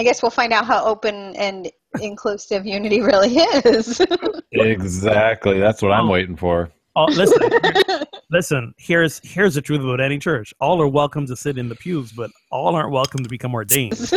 I guess we'll find out how open and inclusive unity really is. Exactly. That's what I'm waiting for. Oh, listen, here's the truth about any church. All are welcome to sit in the pews, but all aren't welcome to become ordained.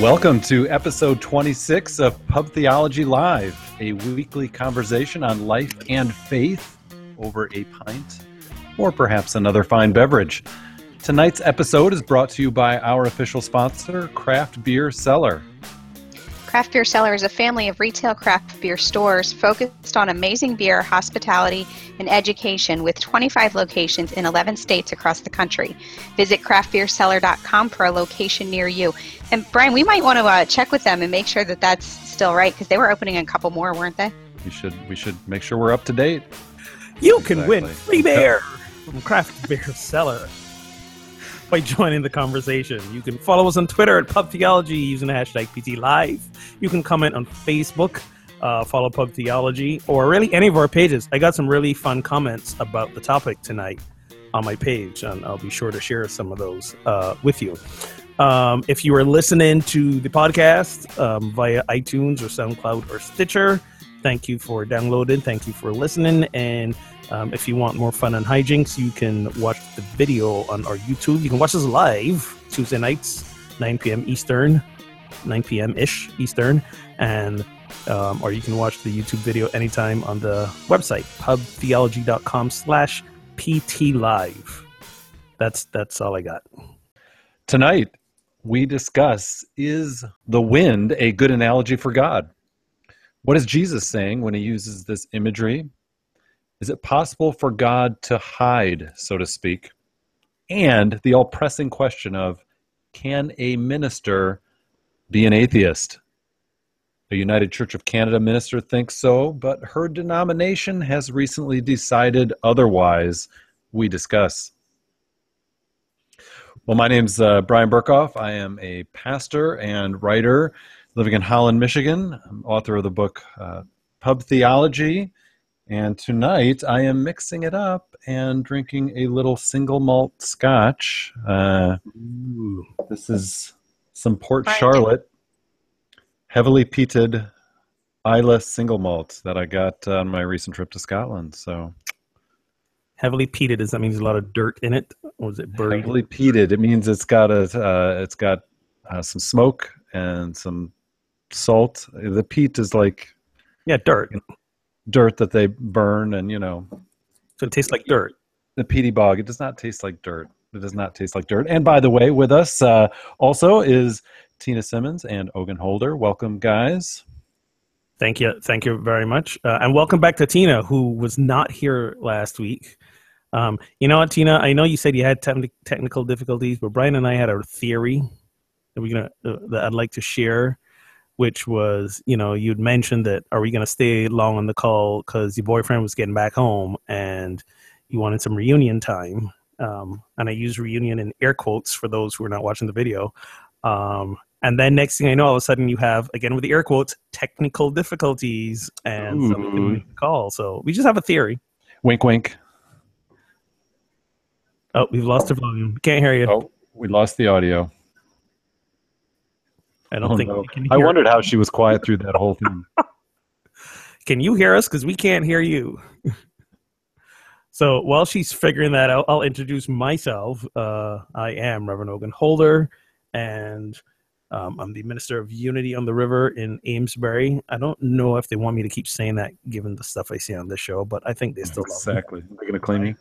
Welcome to episode 26 of Pub Theology Live, a weekly conversation on life and faith over a pint or perhaps another fine beverage. Tonight's episode is brought to you by our official sponsor, Craft Beer Cellar. Craft Beer Cellar is a family of retail craft beer stores focused on amazing beer, hospitality, and education with 25 locations in 11 states across the country. Visit craftbeercellar.com for a location near you. And Brian, we might want to check with them and make sure that that's still right, because they were opening a couple more, weren't they? We should make sure we're up to date. You can win free beer from Craft Beer Cellar by joining the conversation. You can follow us on Twitter at Pub Theology using the hashtag PTLive. You can comment on Facebook, follow Pub Theology, or really any of our pages. I got some really fun comments about the topic tonight on my page, and I'll be sure to share some of those with you. If you are listening to the podcast via iTunes or SoundCloud or Stitcher, thank you for downloading. Thank you for listening. And if you want more fun on hijinks, you can watch the video on our YouTube. You can watch us live Tuesday nights, 9 p.m. Eastern, 9 p.m.-ish Eastern. And or you can watch the YouTube video anytime on the website, pubtheology.com/PTLive. That's all I got. Tonight, we discuss, is the wind a good analogy for God? What is Jesus saying when he uses this imagery? Is it possible for God to hide, so to speak? And the all-pressing question of, can a minister be an atheist? The United Church of Canada minister thinks so, but her denomination has recently decided otherwise. We discuss. Well, my name's Brian Burkhoff. I am a pastor and writer living in Holland, Michigan. I'm author of the book Pub Theology. And tonight, I am mixing it up and drinking a little single malt scotch. This is some Port Charlotte, heavily peated Islay single malt that I got on my recent trip to Scotland. So, heavily peated, does that mean there's a lot of dirt in it? Or is it buried? Heavily peated, it means it's got some smoke and some salt. The peat is like... yeah, dirt. You know, dirt that they burn, and so it tastes like dirt. The peaty bog. It does not taste like dirt. It does not taste like dirt. And by the way, with us also is Tina Simmons and Ogan Holder. Welcome, guys. Thank you very much, and welcome back to Tina, who was not here last week. You know what, Tina? I know you said you had technical difficulties, but Brian and I had a theory that that I'd like to share, which was, you'd mentioned that, are we going to stay long on the call because your boyfriend was getting back home and you wanted some reunion time. And I use reunion in air quotes for those who are not watching the video. And then next thing I know, all of a sudden you have, again with the air quotes, technical difficulties and something to make the call. So we just have a theory. Wink, wink. Oh, we've lost the volume. Can't hear you. Oh, we lost the audio. I don't think we can hear. I wondered how she was quiet through that whole thing. Can you hear us? Because we can't hear you. So while she's figuring that out, I'll introduce myself. I am Reverend Ogan Holder, and I'm the Minister of Unity on the River in Amesbury. I don't know if they want me to keep saying that given the stuff I see on this show, but I think they still love me. Exactly. They're going to claim me.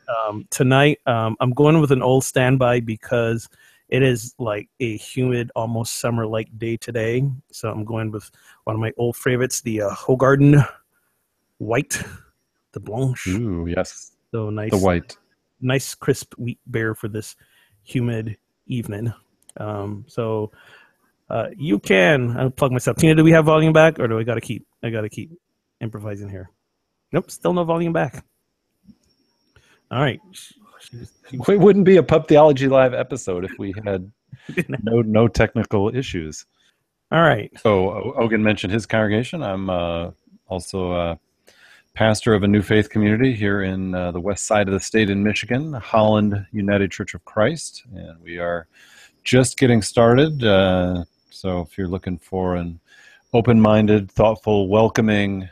Tonight, I'm going with an old standby because it is like a humid, almost summer-like day today. So I'm going with one of my old favorites, the Hoegaarden White, the Blanche. Ooh, yes. So nice. The white. Nice crisp wheat beer for this humid evening. So You can unplug myself. Tina, do we have volume back, or do I gotta keep? I gotta keep improvising here. Nope, still no volume back. All right. It wouldn't be a Pub Theology Live episode if we had no technical issues. All right. So Ogan mentioned his congregation. I'm also a pastor of a new faith community here in the west side of the state in Michigan, Holland United Church of Christ, and we are just getting started. So if you're looking for an open-minded, thoughtful, welcoming,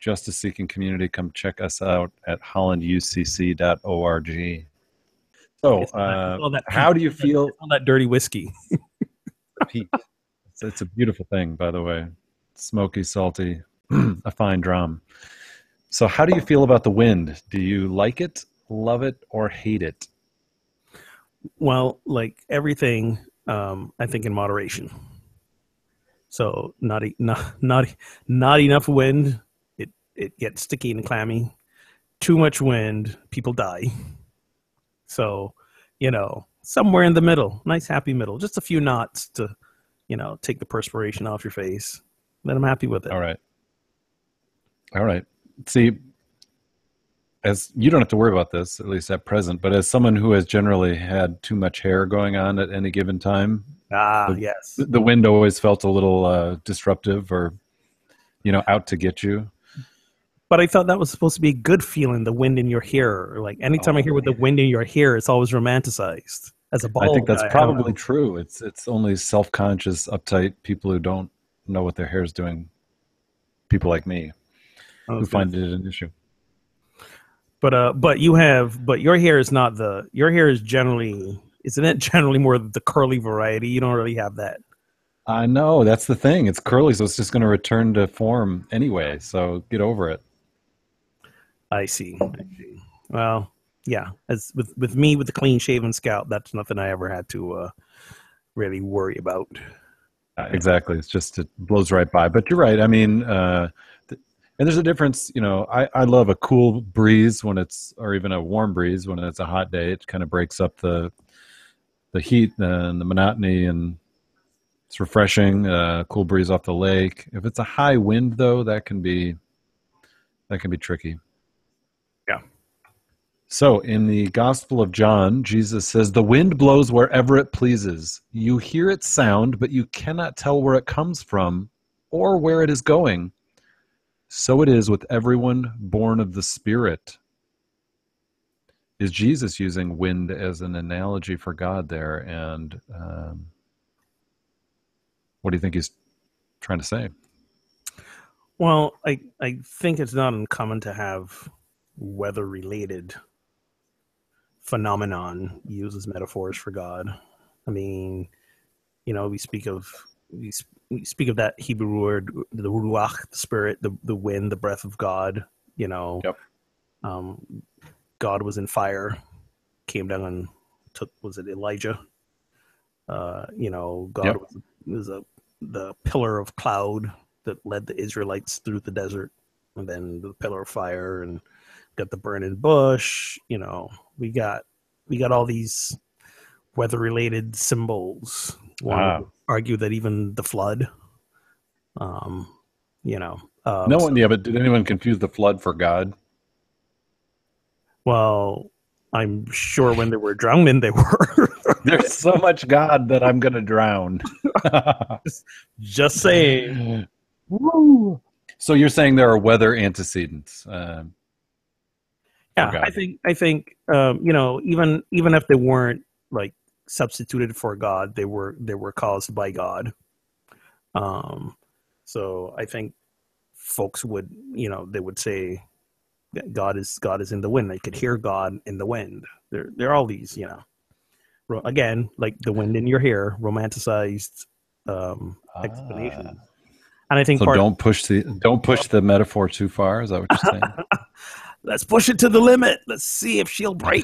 justice-seeking community, come check us out at hollanducc.org. So how do you feel? All that dirty whiskey. It's a beautiful thing, by the way. Smoky, salty, a fine dram. So how do you feel about the wind? Do you like it, love it, or hate it? Well, like everything, I think in moderation. So not enough wind, it gets sticky and clammy. Too much wind, people die. So, you know, somewhere in the middle, nice happy middle, just a few knots to, you know, take the perspiration off your face. Then I'm happy with it. All right. All right. See, as you don't have to worry about this, at least at present, but as someone who has generally had too much hair going on at any given time, yes, the wind always felt a little disruptive or, you know, out to get you. But I thought that was supposed to be a good feeling, the wind in your hair. Like anytime I hear with the wind in your hair, it's always romanticized as a ball. I think that's probably true. It's only self-conscious, uptight people who don't know what their hair is doing. People like me who find it an issue. But your hair is not the, your hair is generally, isn't it generally more the curly variety? You don't really have that. I know. That's the thing. It's curly. So it's just going to return to form anyway. So get over it. I see. Well, yeah. As with me, with the clean shaven scalp, that's nothing I ever had to really worry about. Exactly. It's just, it blows right by, but you're right. I mean, and there's a difference, you know, I love a cool breeze when it's, or even a warm breeze when it's a hot day. It kind of breaks up the heat and the monotony, and it's refreshing, cool breeze off the lake. If it's a high wind though, that can be tricky. Yeah. So in the Gospel of John, Jesus says, "The wind blows wherever it pleases. You hear its sound, but you cannot tell where it comes from or where it is going. So it is with everyone born of the Spirit." Is Jesus using wind as an analogy for God there? And what do you think he's trying to say? Well, I think it's not uncommon to have weather-related phenomenon used as metaphors for God. I mean, you know, we speak of that Hebrew word, the ruach, the spirit, the wind, the breath of God. You know, yep. God was in fire, came down and took, was it Elijah? You know, God, yep, was the pillar of cloud that led the Israelites through the desert, and then the pillar of fire, and got the burning bush. You know, we got all these weather-related symbols. Wow. Argue that even the flood, you know. No one, yeah, but did anyone confuse the flood for God? Well, I'm sure when they were drowning, they were. There's so much God that I'm going to drown. just saying. Woo. So you're saying there are weather antecedents. Yeah, I think you know, even if they weren't like substituted for God, they were caused by God. So I think folks would, you know, they would say that God is in the wind. They could hear God in the wind. There are all these, you know, again, like the wind in your hair, romanticized explanations. And I think so. Don't push the metaphor too far. Is that what you're saying? Let's push it to the limit. Let's see if she'll break.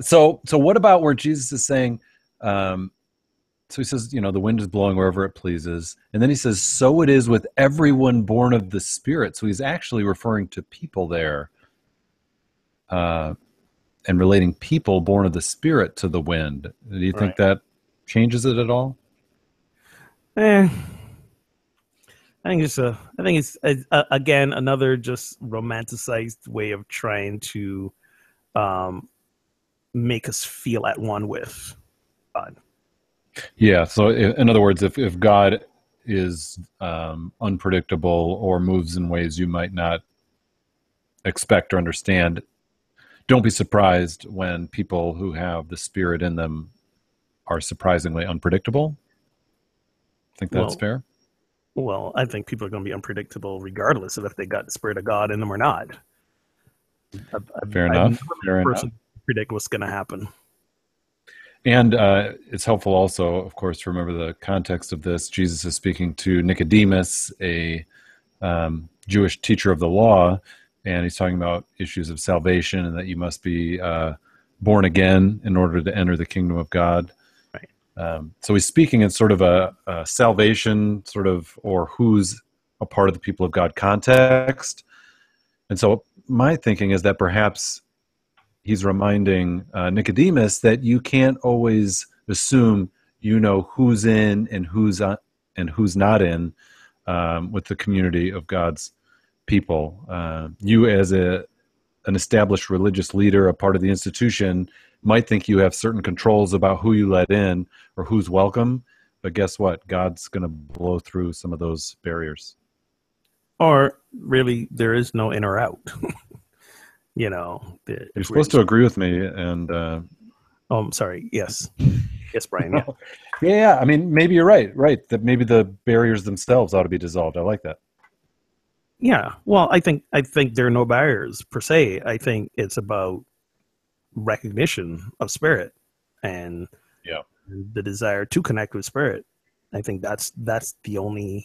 So what about where Jesus is saying, so he says, you know, the wind is blowing wherever it pleases. And then he says, so it is with everyone born of the Spirit. So he's actually referring to people there, and relating people born of the Spirit to the wind. Do you think that changes it at all? I think it's again, another just romanticized way of trying to make us feel at one with God. Yeah. So in other words, if God is unpredictable or moves in ways you might not expect or understand, don't be surprised when people who have the Spirit in them are surprisingly unpredictable. I think that's fair. Well, I think people are going to be unpredictable regardless of if they got the Spirit of God in them or not. Fair enough. Predict what's going to happen. And it's helpful also, of course, to remember the context of this. Jesus is speaking to Nicodemus, a Jewish teacher of the law, and he's talking about issues of salvation and that you must be born again in order to enter the kingdom of God. Right. So he's speaking in sort of a salvation sort of, or who's a part of the people of God context. And so my thinking is that perhaps he's reminding Nicodemus that you can't always assume you know who's in and who's not in with the community of God's people. You as an established religious leader, a part of the institution, might think you have certain controls about who you let in or who's welcome, but guess what? God's going to blow through some of those barriers. Or really, there is no in or out. You know, you're supposed to agree with me, and oh, I'm sorry. Yes, Brian. Yeah. Yeah. I mean, maybe you're right. Right. That maybe the barriers themselves ought to be dissolved. I like that. Yeah. Well, I think there are no barriers per se. I think it's about recognition of Spirit and the desire to connect with Spirit. I think that's the only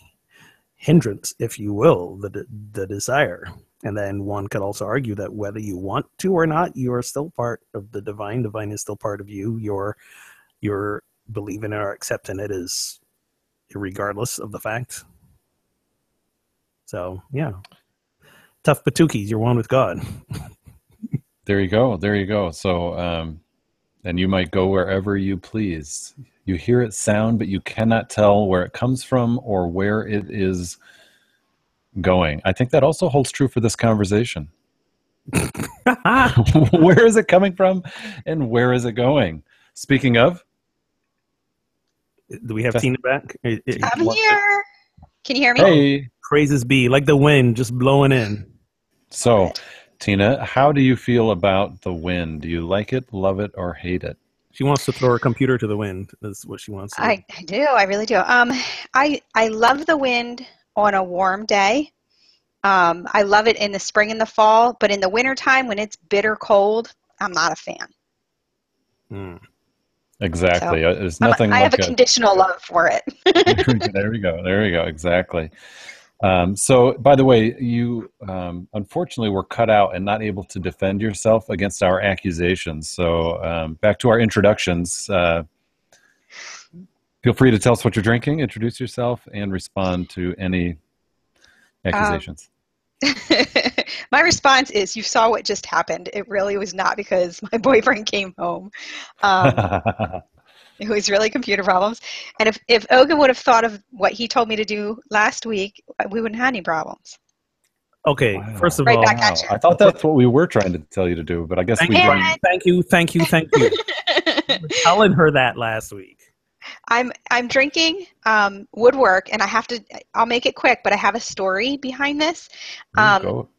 hindrance, if you will, the desire. And then one could also argue that whether you want to or not, you are still part of the divine. Divine is still part of you. Your believing or accepting it is regardless of the fact. So, yeah. Tough patookis. You're one with God. There you go. There you go. So, and you might go wherever you please. You hear it sound, but you cannot tell where it comes from or where it is going. I think that also holds true for this conversation. Where is it coming from and where is it going? Speaking of, do we have Tina back? I'm here. Can you hear me? Hey. Praises be, like the wind just blowing in. So, right. Tina, how do you feel about the wind? Do you like it, love it, or hate it? She wants to throw her computer to the wind. That's what she wants. I do. I really do. I love the wind on a warm day. I love it in the spring and the fall, but in the wintertime when it's bitter cold, I'm not a fan. Mm. Exactly. So, there's nothing I have a conditional love for it. There we go. There we go. Exactly. So, by the way, you unfortunately were cut out and not able to defend yourself against our accusations. So, back to our introductions. Feel free to tell us what you're drinking, introduce yourself, and respond to any accusations. My response is, you saw what just happened. It really was not because my boyfriend came home. It was really computer problems. And if Ogun would have thought of what he told me to do last week, we wouldn't have any problems. Okay, wow. First of all, back at you. I thought that's what we were trying to tell you to do, but I guess we didn't. Thank you. We were telling her that last week. I'm drinking woodwork, and I'll make it quick, but I have a story behind this. So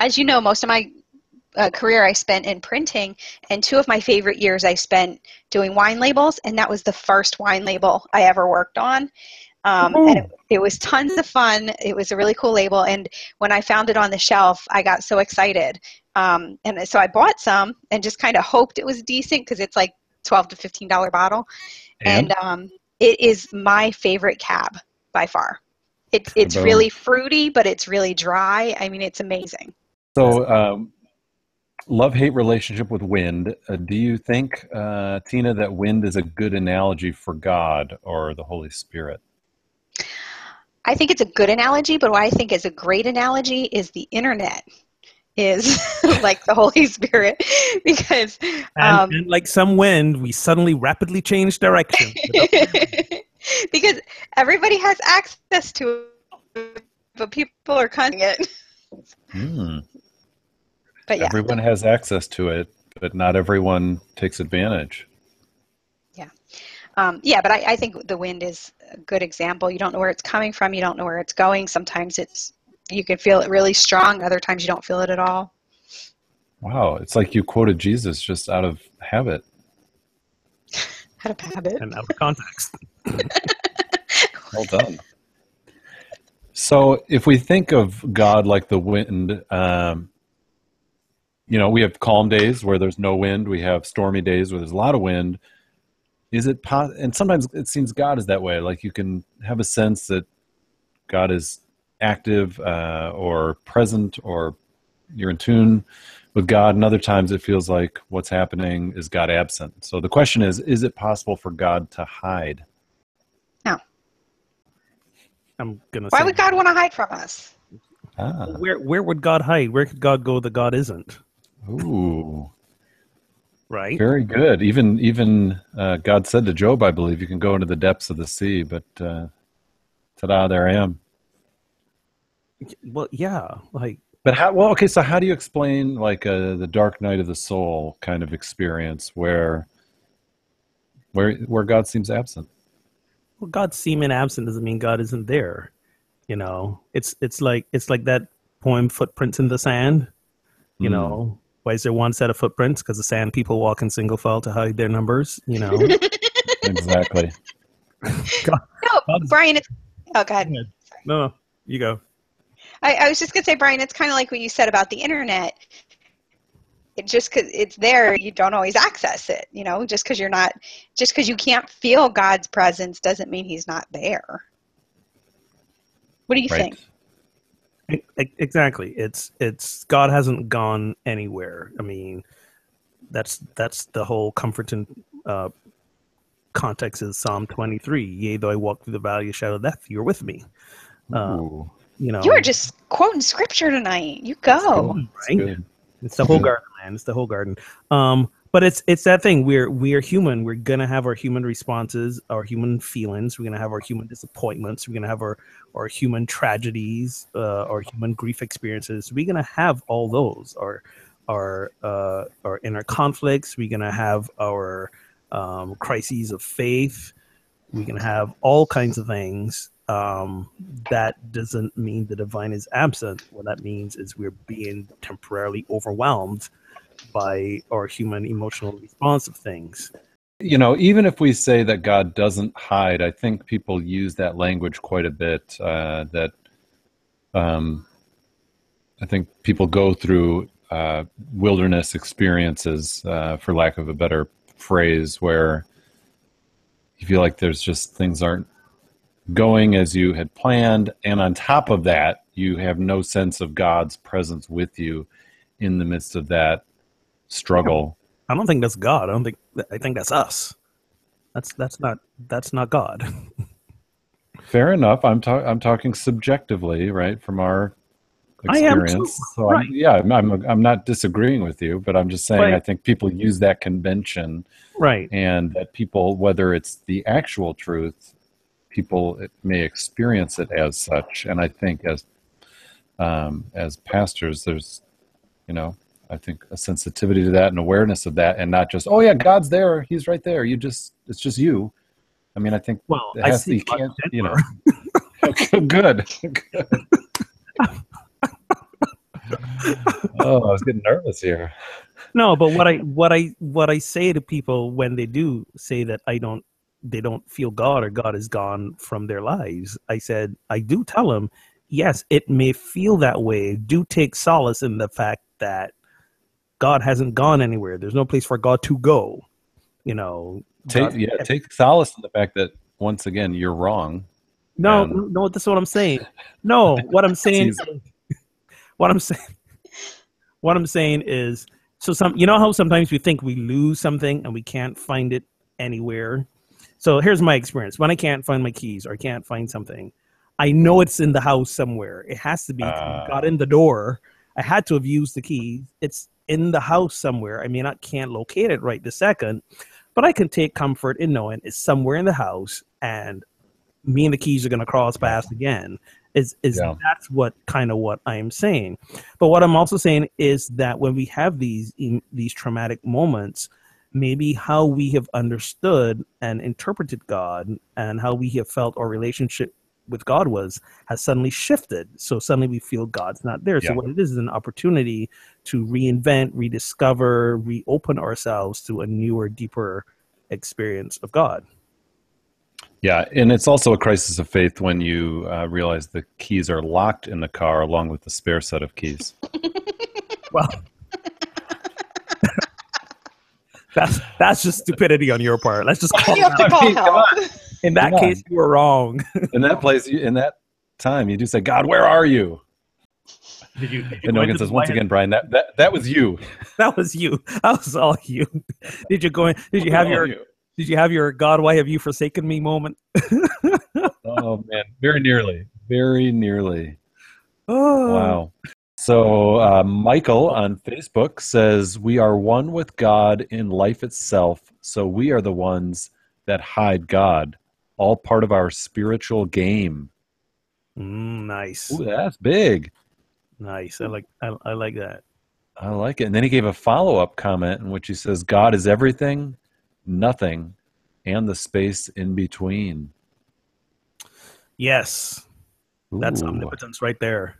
as you know, most of my career I spent in printing, and two of my favorite years I spent doing wine labels, and that was the first wine label I ever worked on. And it was tons of fun. It was a really cool label, and when I found it on the shelf, I got so excited. And so I bought some and just kind of hoped it was decent because it's like $12 to $15 bottle. And it is my favorite cab by far. It's really fruity, but it's really dry. I mean, it's amazing. So love-hate relationship with wind. Do you think, Tina, that wind is a good analogy for God or the Holy Spirit? I think it's a good analogy, but what I think is a great analogy is the internet. is like the Holy Spirit, because and like some wind, we suddenly rapidly change direction. Because everybody has access to it, but people are cutting it. But yeah. Everyone has access to it, but not everyone takes advantage. Yeah. Yeah, but I think the wind is a good example. You don't know where it's coming from. You don't know where it's going. Sometimes it's, you can feel it really strong. Other times you don't feel it at all. Wow. It's like you quoted Jesus just out of habit. Out of habit. And out of context. Well done. So if we think of God like the wind, you know, we have calm days where there's no wind. We have stormy days where there's a lot of wind. Is it possible? And sometimes it seems God is that way. Like you can have a sense that God is active or present, or you're in tune with God. And other times it feels like what's happening is God absent. So the question is it possible for God to hide? No. I'm gonna say, why would God want to hide from us? Ah. Where would God hide? Where could God go that God isn't? Ooh. Right? Very good. Even God said to Job, I believe, you can go into the depths of the sea, but ta-da, there I am. Well, yeah. Like, but how, well, okay, so how do you explain like the dark night of the soul kind of experience where God seems absent? Well, God seeming absent doesn't mean God isn't there. You know, it's like that poem, Footprints in the Sand. You know, why is there one set of footprints? Because the sand people walk in single file to hide their numbers, you know. Exactly. God. No, Brian, it's... Oh, go ahead. No, you go. I was just going to say, Brian, it's kind of like what you said about the internet. It just because it's there, you don't always access it, you know. Just because you're not, just because you can't feel God's presence doesn't mean he's not there. What do you think? Exactly. It's God hasn't gone anywhere. I mean, that's the whole comforting context is Psalm 23. Yea, though I walk through the valley of shadow of death, you're with me. You know, you are just quoting scripture tonight. You go. That's good, right? It's the Hoegaarden, man. It's the Hoegaarden. But it's that thing. We are human. We're gonna have our human responses, our human feelings. We're gonna have our human disappointments. We're gonna have our human tragedies, our human grief experiences. We're gonna have all those. Our inner conflicts. We're gonna have our crises of faith. We're gonna have all kinds of things. That doesn't mean the divine is absent. What that means is we're being temporarily overwhelmed by our human emotional response of things. You know, even if we say that God doesn't hide, I think people use that language quite a bit, I think people go through wilderness experiences, for lack of a better phrase, where you feel like there's just things aren't going as you had planned, and on top of that, you have no sense of God's presence with you in the midst of that struggle. I don't think that's God. I think that's us. That's not God. Fair enough. I'm talking subjectively, right, from our experience. I am too. So right. I'm not disagreeing with you, but I'm just saying right. I think people use that convention, right, and that people, whether it's the actual truth. People may experience it as such, and I think as pastors, there's, you know, I think a sensitivity to that and awareness of that, and not just, oh yeah, God's there, he's right there. It's just you. I mean, I think. Well, it has I see. To, you, can't, you know. Okay, good. Oh, I was getting nervous here. No, but what I say to people when they do say that they don't feel God or God is gone from their lives. I said, I do tell them, yes, it may feel that way. Do take solace in the fact that God hasn't gone anywhere. There's no place for God to go. You know, take solace in the fact that once again, you're wrong. No, that's what I'm saying. No, what I'm saying is, so you know how sometimes we think we lose something and we can't find it anywhere. So here's my experience. When I can't find my keys or I can't find something, I know it's in the house somewhere. It has to be. Got in the door. I had to have used the keys. It's in the house somewhere. I mean, I can't locate it right this second, but I can take comfort in knowing it's somewhere in the house, and me and the keys are going to cross paths again. That's what kind of what I'm saying. But what I'm also saying is that when we have these traumatic moments, maybe how we have understood and interpreted God and how we have felt our relationship with God has suddenly shifted. So suddenly we feel God's not there. Yeah. So what it is an opportunity to reinvent, rediscover, reopen ourselves to a newer, deeper experience of God. Yeah, and it's also a crisis of faith when you realize the keys are locked in the car along with the spare set of keys. Well, that's just stupidity on your part. Let's just call you out. In that case, you were wrong. In that place, in that time, you do say, "God, where are you?" And Dawkins says, once again, Brian, that was you. That was you. That was all you. Did you go in? Did you have your? Did you have your "God, why have you forsaken me" moment? Oh man, very nearly, very nearly. Oh wow. So Michael on Facebook says, "We are one with God in life itself, so we are the ones that hide God. All part of our spiritual game." Nice. Ooh, that's big. Nice. I like that. I like it. And then he gave a follow-up comment in which he says, "God is everything, nothing, and the space in between." Yes. Ooh. That's omnipotence right there.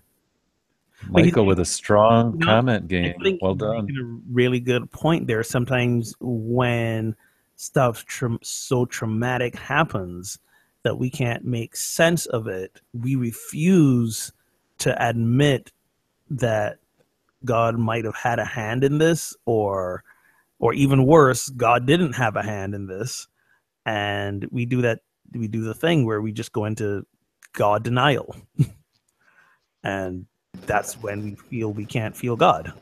Michael with a strong comment game. Well done. A really good point there. Sometimes when stuff so traumatic happens that we can't make sense of it, we refuse to admit that God might have had a hand in this, or even worse, God didn't have a hand in this. And we do that. We do the thing where we just go into God denial. And that's when we feel we can't feel God.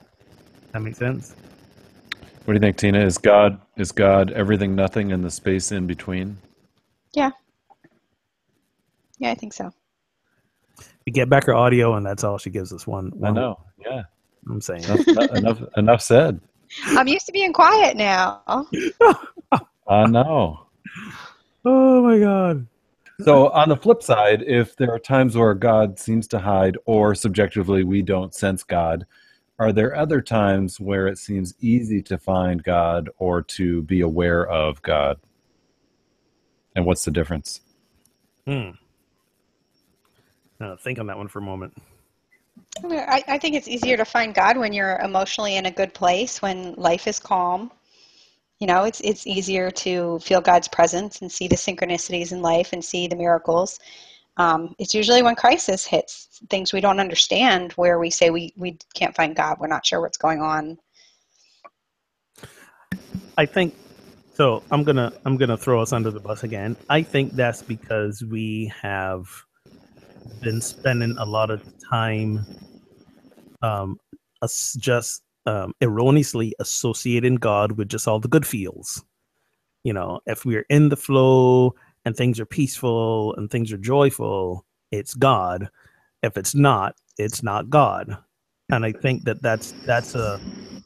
That makes sense. What do you think, Tina? Is God everything, nothing, and the space in between? Yeah, I think so. We get back her audio, and that's all she gives us. One I know. Yeah, I'm saying enough said. I'm used to being quiet now. I know. Oh, my God. So on the flip side, if there are times where God seems to hide or subjectively we don't sense God, are there other times where it seems easy to find God or to be aware of God? And what's the difference? Think on that one for a moment. I think it's easier to find God when you're emotionally in a good place, when life is calm. You know, it's easier to feel God's presence and see the synchronicities in life and see the miracles. It's usually when crisis hits, things we don't understand, where we say we can't find God. We're not sure what's going on. I think so. I'm gonna throw us under the bus again. I think that's because we have been spending a lot of time erroneously associating God with just all the good feels. You know, if we're in the flow and things are peaceful and things are joyful, it's God. If it's not, it's not God. And I think that's an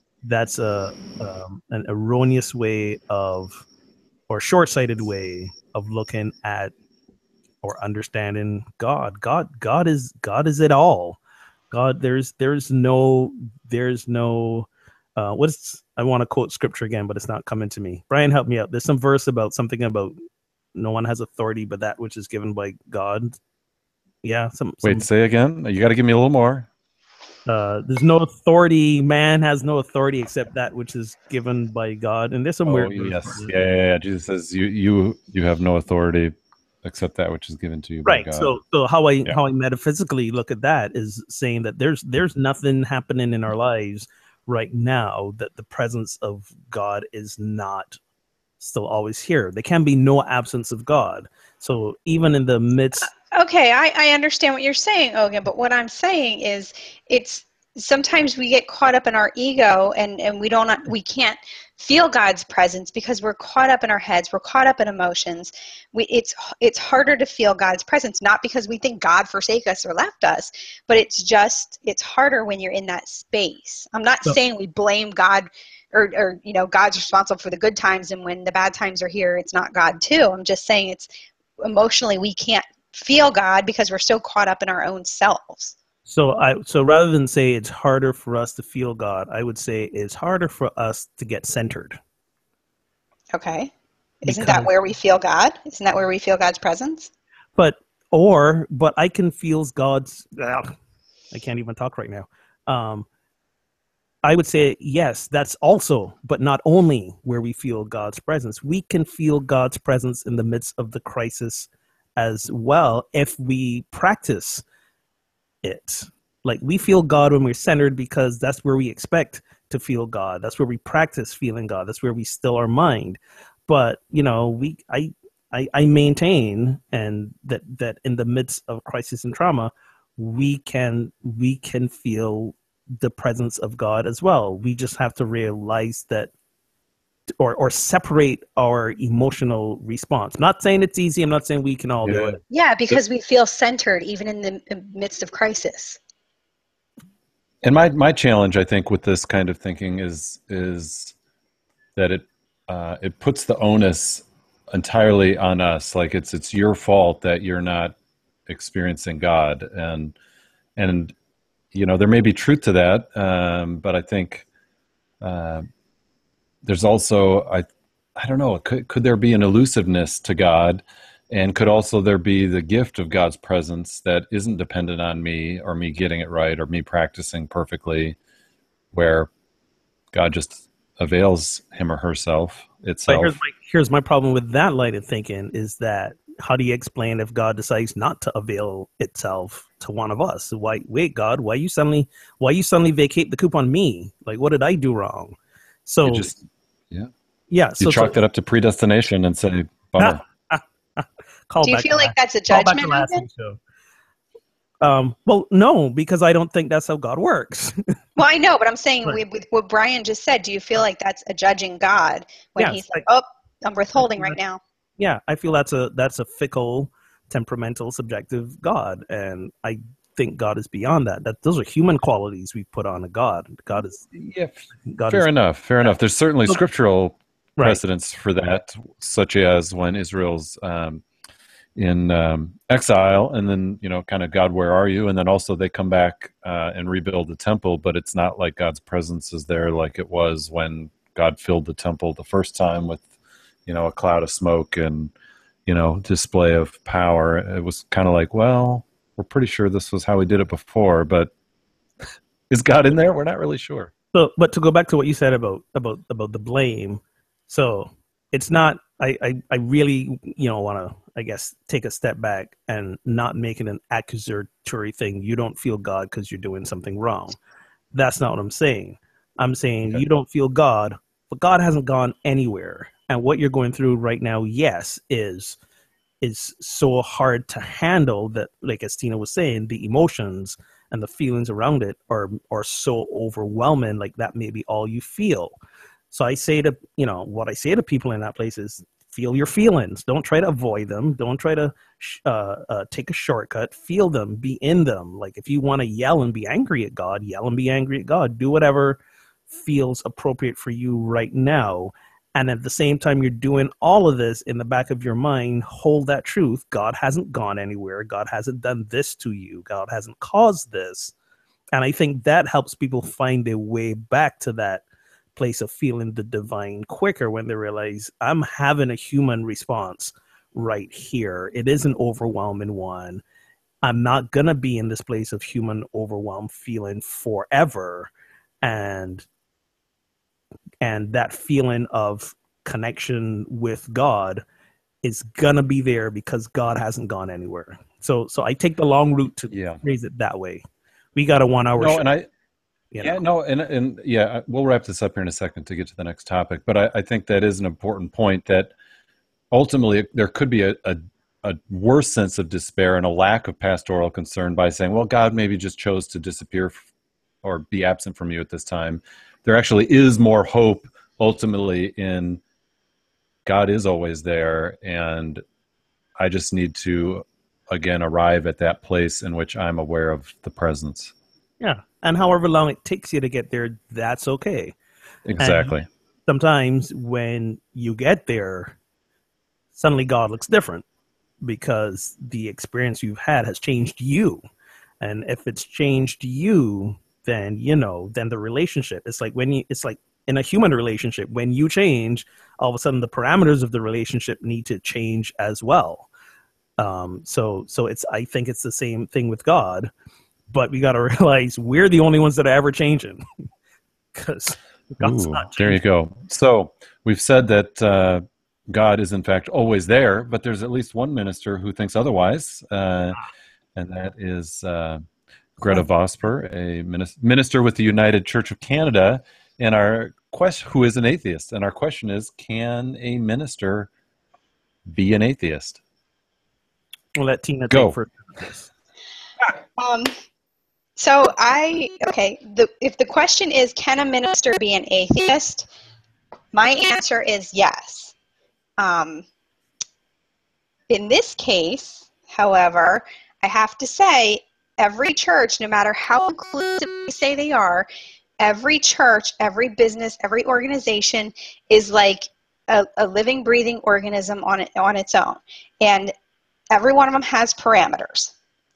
erroneous way or short-sighted way of looking at or understanding God. God is it all. God, there's no I want to quote scripture again, but it's not coming to me. Brian, help me out. There's some verse about something about no one has authority but that which is given by God. Yeah. Wait, say again. You got to give me a little more. There's no authority. Man has no authority except that which is given by God. And there's some weird. Yes. Yeah. Jesus says you have no authority except that which is given to you by God. Right. So how I metaphysically look at that is saying that there's nothing happening in our lives right now that the presence of God is not still always here. There can be no absence of God. So even in the midst. Okay, I understand what you're saying, Hoegaarden. But what I'm saying is, it's sometimes we get caught up in our ego, and we can't feel God's presence because we're caught up in our heads, we're caught up in emotions. It's harder to feel God's presence, not because we think God forsake us or left us, but it's harder when you're in that space. I'm not saying we blame God or you know, God's responsible for the good times, and when the bad times are here, it's not God too. I'm just saying it's emotionally we can't feel God because we're so caught up in our own selves. So rather than say it's harder for us to feel God, I would say it's harder for us to get centered. Okay. Isn't that where we feel God? Isn't that where we feel God's presence? But I can feel God's, I can't even talk right now. I would say, yes, that's also, but not only where we feel God's presence. We can feel God's presence in the midst of the crisis as well if we practice it. Like, we feel God when we're centered because that's where we expect to feel God. That's where we practice feeling God. That's where we still our mind. But you know, I maintain and that in the midst of crisis and trauma, we can feel the presence of God as well. We just have to realize that, or separate our emotional response. I'm not saying it's easy. I'm not saying we can all do it. Yeah, because we feel centered even in the midst of crisis. And my challenge, I think, with this kind of thinking is that it puts the onus entirely on us. Like it's your fault that you're not experiencing God. And you know, there may be truth to that, but I think there's also, I don't know, could there be an elusiveness to God, and could also there be the gift of God's presence that isn't dependent on me or me getting it right or me practicing perfectly, where God just avails him or herself itself. But here's my problem with that line of thinking is that, how do you explain if God decides not to avail itself to one of us? Why, wait, God, why you suddenly vacate the coupon on me? Like, what did I do wrong? So you chalk that up to predestination and say, bummer. Do you feel like that's a judgment? Well, no, because I don't think that's how God works. Well, I know, but I'm saying with what Brian just said, do you feel like that's a judging God when he's like, oh, I'm withholding right now? Yeah, I feel that's a fickle, temperamental, subjective God, and I think God is beyond that. Those are human qualities we put on a God. God is fair enough. There's certainly scriptural precedents for that, such as when Israel's in exile, and then you know, kind of, God, where are you? And then also they come back and rebuild the temple, but it's not like God's presence is there like it was when God filled the temple the first time with, you know, a cloud of smoke and, you know, display of power. It was kind of like, well, we're pretty sure this was how we did it before, but is God in there? We're not really sure. So, but to go back to what you said about the blame, so it's not, I really, you know, want to, I guess, take a step back and not make it an accusatory thing. You don't feel God because you're doing something wrong. That's not what I'm saying. I'm saying you don't feel God, but God hasn't gone anywhere. And what you're going through right now, yes, is so hard to handle that, like as Tina was saying, the emotions and the feelings around it are so overwhelming, like that may be all you feel. So I say to, you know, what I say to people in that place is, feel your feelings. Don't try to avoid them. Don't try to take a shortcut. Feel them. Be in them. Like, if you want to yell and be angry at God, yell and be angry at God. Do whatever feels appropriate for you right now. And at the same time you're doing all of this, in the back of your mind, hold that truth. God hasn't gone anywhere. God hasn't done this to you. God hasn't caused this. And I think that helps people find their way back to that place of feeling the divine quicker, when they realize, I'm having a human response right here. It is an overwhelming one. I'm not going to be in this place of human overwhelm feeling forever. And that feeling of connection with God is going to be there because God hasn't gone anywhere. So I take the long route to phrase it that way. We got a 1 hour show. We'll wrap this up here in a second to get to the next topic. But I think that is an important point, that ultimately there could be a worse sense of despair and a lack of pastoral concern by saying, well, God maybe just chose to disappear or be absent from you at this time. There actually is more hope ultimately in God is always there, and I just need to, again, arrive at that place in which I'm aware of the presence. Yeah, and however long it takes you to get there, that's okay. Exactly. And sometimes when you get there, suddenly God looks different because the experience you've had has changed you. And if it's changed you, then, you know, then the relationship, it's like when you, it's like in a human relationship, when you change, all of a sudden the parameters of the relationship need to change as well. So it's, I think it's the same thing with God, but we got to realize we're the only ones that are ever changing because God's not changing. There you go. So we've said that, God is in fact always there, but there's at least one minister who thinks otherwise. And that is, Greta Vosper, a minister with the United Church of Canada, and our question, who is an atheist. And our question is, can a minister be an atheist? We'll let Tina go for this. If the question is, can a minister be an atheist? My answer is yes. In this case, however, I have to say, every church, no matter how inclusive they say they are, every church, every business, every organization is like a living, breathing organism on its own. And every one of them has parameters,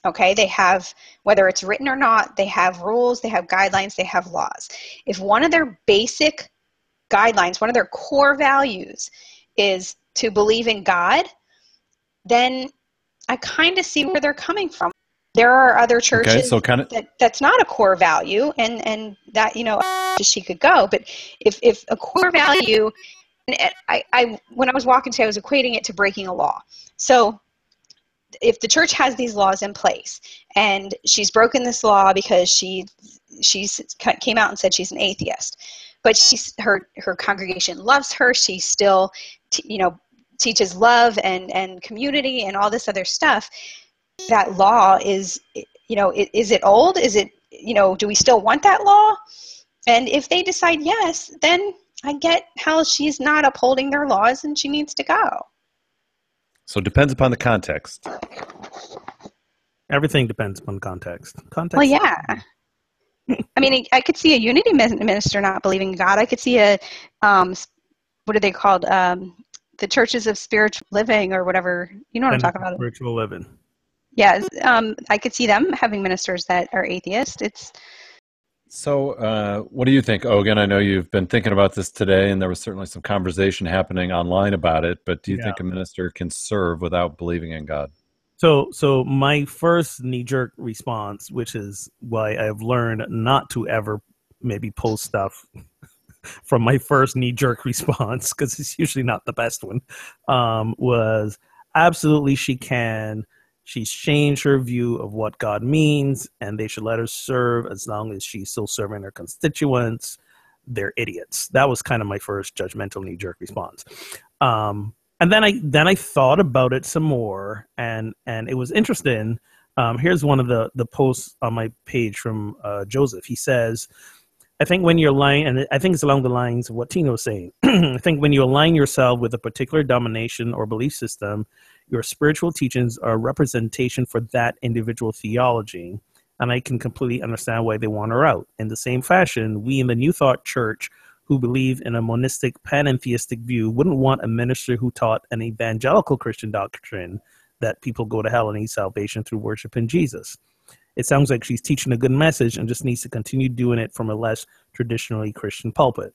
okay? They have, whether it's written or not, they have rules, they have guidelines, they have laws. If one of their basic guidelines, one of their core values is to believe in God, then I kind of see where they're coming from. There are other churches that's not a core value, and that, you know, she could go. But if a core value, and I when I was walking today, I was equating it to breaking a law. So if the church has these laws in place, and she's broken this law because she came out and said she's an atheist, but her congregation loves her, she still, you know, teaches love and community and all this other stuff. That law is, you know, is it old? Is it, you know, do we still want that law? And if they decide yes, then I get how she's not upholding their laws and she needs to go. So it depends upon the context. Everything depends upon context. Well, yeah. I mean, I could see a unity minister not believing in God. I could see a, what are they called? The churches of spiritual living or whatever. You know what I'm talking about? Spiritual living. Yeah, I could see them having ministers that are atheists. So what do you think, Ogan? I know you've been thinking about this today, and there was certainly some conversation happening online about it, but do you think a minister can serve without believing in God? So my first knee-jerk response, which is why I've learned not to ever maybe post stuff from my first knee-jerk response, because it's usually not the best one, was absolutely she can. She's changed her view of what God means, and they should let her serve as long as she's still serving her constituents. They're idiots. That was kind of my first judgmental knee-jerk response. And then I thought about it some more, and it was interesting. Here's one of the posts on my page from Joseph. He says, I think when you're lying, and I think it's along the lines of what Tina was saying, I think when you align yourself with a particular domination or belief system, your spiritual teachings are a representation for that individual theology, and I can completely understand why they want her out. In the same fashion, we in the New Thought Church who believe in a monistic, panentheistic view wouldn't want a minister who taught an evangelical Christian doctrine that people go to hell and need salvation through worship in Jesus. It sounds like she's teaching a good message and just needs to continue doing it from a less traditionally Christian pulpit.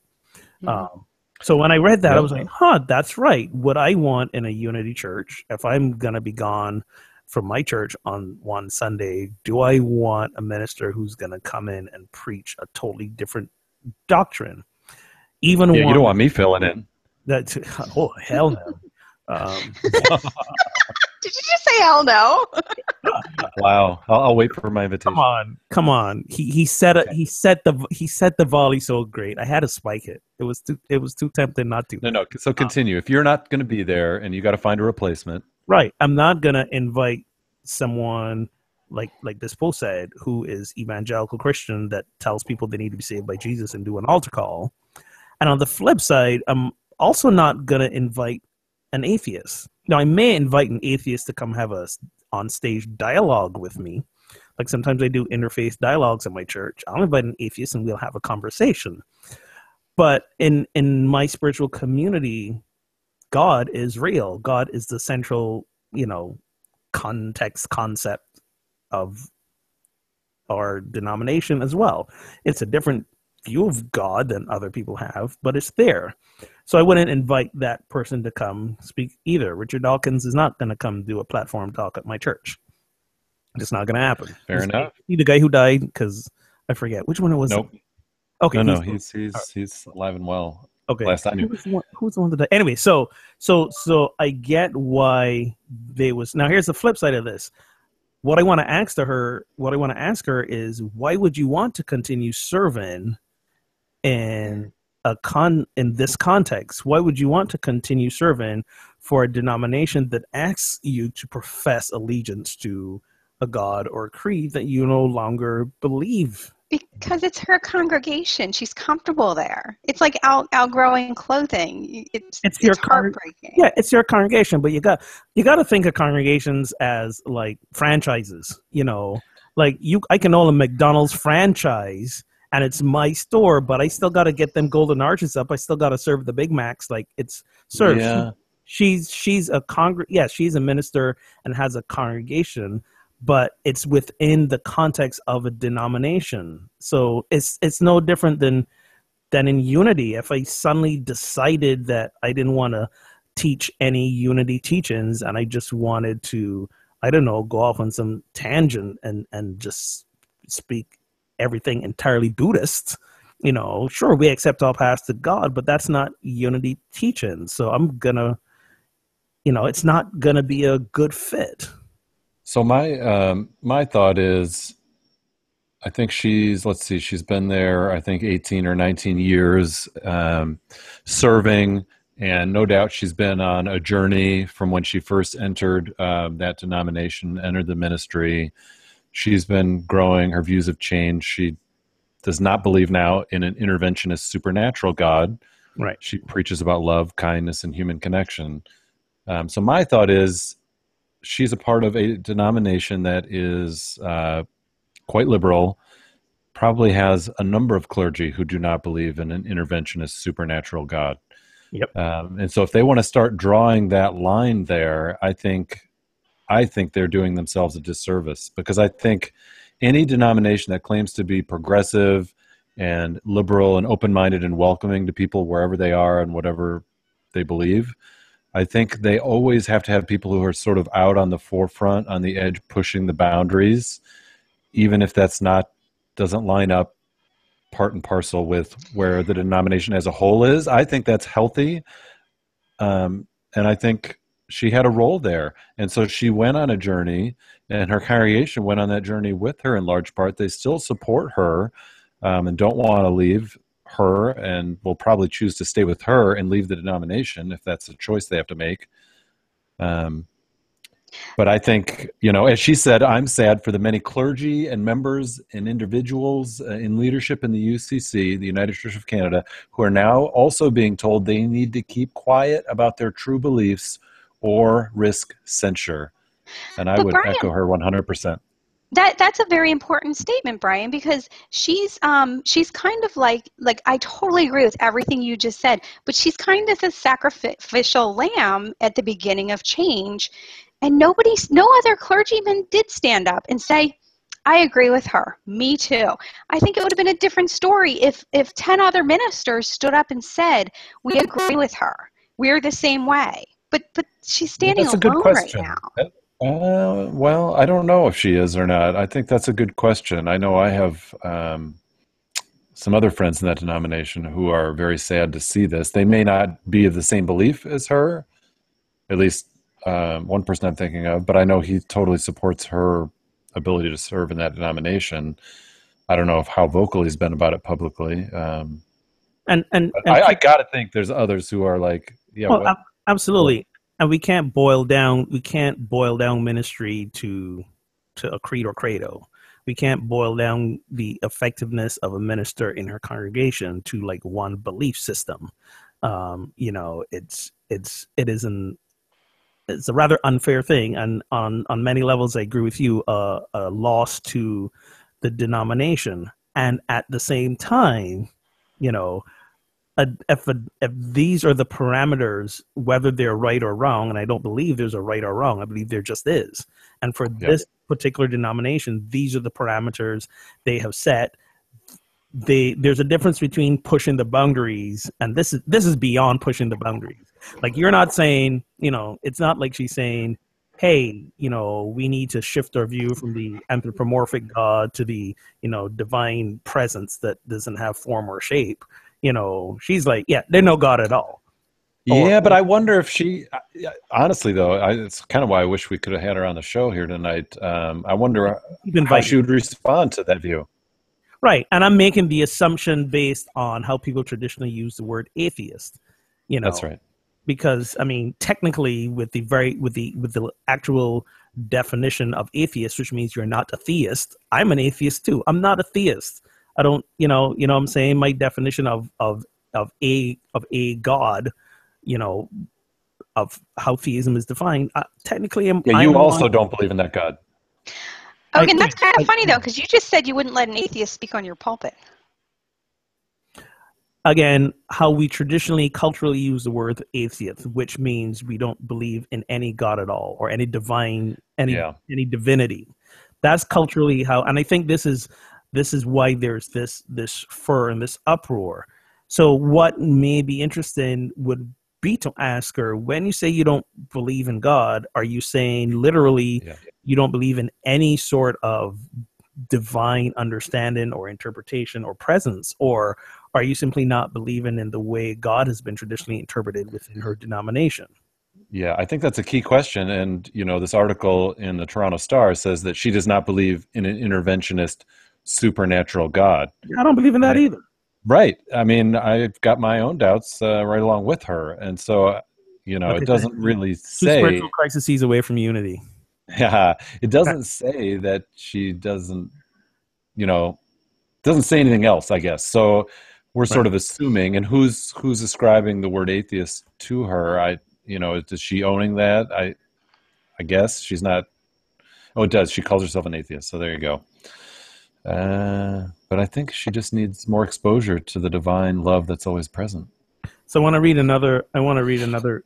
Mm-hmm. So when I read that, I was like, that's right. What I want in a unity church, if I'm going to be gone from my church on one Sunday, do I want a minister who's going to come in and preach a totally different doctrine? You don't want me filling in. Oh, hell no. Did you just say hell no? Wow. I'll wait for my invitation. Come on. He set the volley so great. I had to spike it. It was too tempting not to. No. So continue. If you're not going to be there and you got to find a replacement. Right. I'm not going to invite someone like this post said, who is evangelical Christian that tells people they need to be saved by Jesus and do an altar call. And on the flip side, I'm also not going to invite an atheist. Now, I may invite an atheist to come have a on-stage dialogue with me. Like sometimes I do interfaith dialogues at my church. I'll invite an atheist and we'll have a conversation. But in my spiritual community, God is real. God is the central, you know, context concept of our denomination as well. It's a different view of God than other people have, but it's there. So I wouldn't invite that person to come speak either. Richard Dawkins is not going to come do a platform talk at my church. It's not going to happen. Fair enough. The guy who died, because I forget which one it was. Nope. Okay. No, he's alive and well. Okay. Last I knew. Who's the one that died? Anyway, so I get why they was. Now here's the flip side of this. What I want to ask to her, is, why would you want to continue serving in this context? Why would you want to continue serving for a denomination that asks you to profess allegiance to a god or a creed that you no longer believe? Because it's her congregation. She's comfortable there. It's like outgrowing clothing. It's your heartbreaking. Yeah, it's your congregation, but you got to think of congregations as like franchises, you know. Like I can own a McDonald's franchise and it's my store, but I still got to get them golden arches up. I still got to serve the Big Macs. Like it's served. Yeah. She's a minister and has a congregation, but it's within the context of a denomination. So it's no different than in unity. If I suddenly decided that I didn't want to teach any unity teachings and I just wanted to, I don't know, go off on some tangent and just speak everything entirely Buddhist, you know, sure, we accept all paths to God, but that's not unity teaching. So I'm going to, you know, it's not going to be a good fit. So my thought is, I think she's been there, I think 18 or 19 years serving, and no doubt she's been on a journey from when she first entered that denomination, entered the ministry. She's been growing, her views have changed. She does not believe now in an interventionist supernatural God. Right. She preaches about love, kindness, and human connection. So my thought is, she's a part of a denomination that is quite liberal, probably has a number of clergy who do not believe in an interventionist supernatural God. Yep. And so if they want to start drawing that line there, I think they're doing themselves a disservice, because I think any denomination that claims to be progressive and liberal and open-minded and welcoming to people wherever they are and whatever they believe, I think they always have to have people who are sort of out on the forefront, on the edge, pushing the boundaries, even if doesn't line up part and parcel with where the denomination as a whole is. I think that's healthy. And I think she had a role there. And so she went on a journey, and her congregation went on that journey with her in large part. They still support her and don't want to leave her, and will probably choose to stay with her and leave the denomination if that's a choice they have to make. But I think, you know, as she said, I'm sad for the many clergy and members and individuals in leadership in the UCC, the United Church of Canada, who are now also being told they need to keep quiet about their true beliefs or risk censure. And I would echo her 100%. That's a very important statement, Brian, because she's kind of like I totally agree with everything you just said, but she's kind of the sacrificial lamb at the beginning of change, and no other clergyman did stand up and say, I agree with her. Me too. I think it would have been a different story if 10 other ministers stood up and said, we agree with her. We're the same way. But she's standing alone right now. Well, I don't know if she is or not. I think that's a good question. I know I have some other friends in that denomination who are very sad to see this. They may not be of the same belief as her, at least one person I'm thinking of, but I know he totally supports her ability to serve in that denomination. I don't know how vocal he's been about it publicly. I got to think there's others who are like, yeah. Well, absolutely. And we can't boil down ministry to to a creed or credo. We can't boil down the effectiveness of a minister in her congregation to like one belief system. You know, it's a rather unfair thing. And on many levels, I agree with you, a loss to the denomination. And at the same time, you know, if these are the parameters, whether they're right or wrong, and I don't believe there's a right or wrong, I believe there just is. And for this particular denomination, these are the parameters they have set. There's a difference between pushing the boundaries, and this is beyond pushing the boundaries. Like, you're not saying, you know, it's not like she's saying, hey, you know, we need to shift our view from the anthropomorphic God to the, you know, divine presence that doesn't have form or shape. You know, she's like, yeah, there's no God at all. Yeah, but I wonder if she, honestly, though, it's kind of why I wish we could have had her on the show here tonight. I wonder how she would respond to that view. Right, and I'm making the assumption based on how people traditionally use the word atheist. You know, that's right. Because I mean, technically, with the actual definition of atheist, which means you're not a theist. I'm an atheist too. I'm not a theist. I don't, you know what I'm saying? My definition of a God, you know, of how theism is defined, technically I'm... Yeah, you also don't believe in that God. Okay, and that's kind of funny, though, because you just said you wouldn't let an atheist speak on your pulpit. Again, how we traditionally, culturally use the word atheist, which means we don't believe in any God at all, or any divine, any divinity. That's culturally how, and I think this is why there's this fur and this uproar. So what may be interesting would be to ask her, when you say you don't believe in God, are you saying literally you don't believe in any sort of divine understanding or interpretation or presence? Or are you simply not believing in the way God has been traditionally interpreted within her denomination? Yeah, I think that's a key question. And, you know, this article in the Toronto Star says that she does not believe in an interventionist supernatural God. I don't believe in that either. Right. I mean, I've got my own doubts right along with her. And so, you know, it doesn't really say... Spiritual crises away from unity. Yeah. It doesn't say that she doesn't, you know, doesn't say anything else, I guess. So we're sort of assuming, and who's ascribing the word atheist to her? You know, is she owning that? I guess she's not... Oh, it does. She calls herself an atheist. So there you go. But I think she just needs more exposure to the divine love that's always present. So I want to read another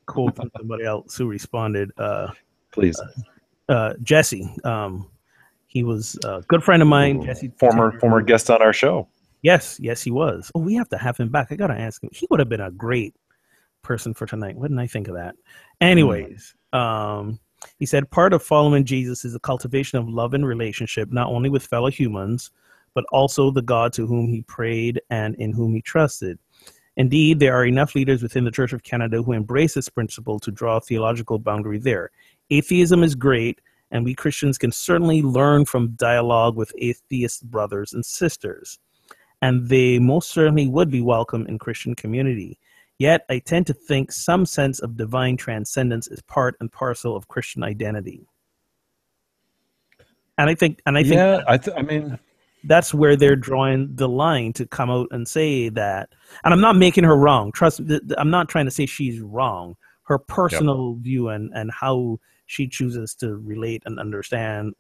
quote from somebody else who responded. Please. Jesse. He was a good friend of mine. Jesse, former guest on our show. Yes, he was. Oh, we have to have him back. I got to ask him. He would have been a great person for tonight. Why didn't I think of that? Anyways, he said, part of following Jesus is the cultivation of love and relationship, not only with fellow humans, but also the God to whom he prayed and in whom he trusted. Indeed, there are enough leaders within the Church of Canada who embrace this principle to draw a theological boundary there. Atheism is great, and we Christians can certainly learn from dialogue with atheist brothers and sisters, and they most certainly would be welcome in Christian community. Yet, I tend to think some sense of divine transcendence is part and parcel of Christian identity. And I think that's where they're drawing the line to come out and say that. And I'm not making her wrong. Trust me, I'm not trying to say she's wrong. Her personal view and how she chooses to relate and understand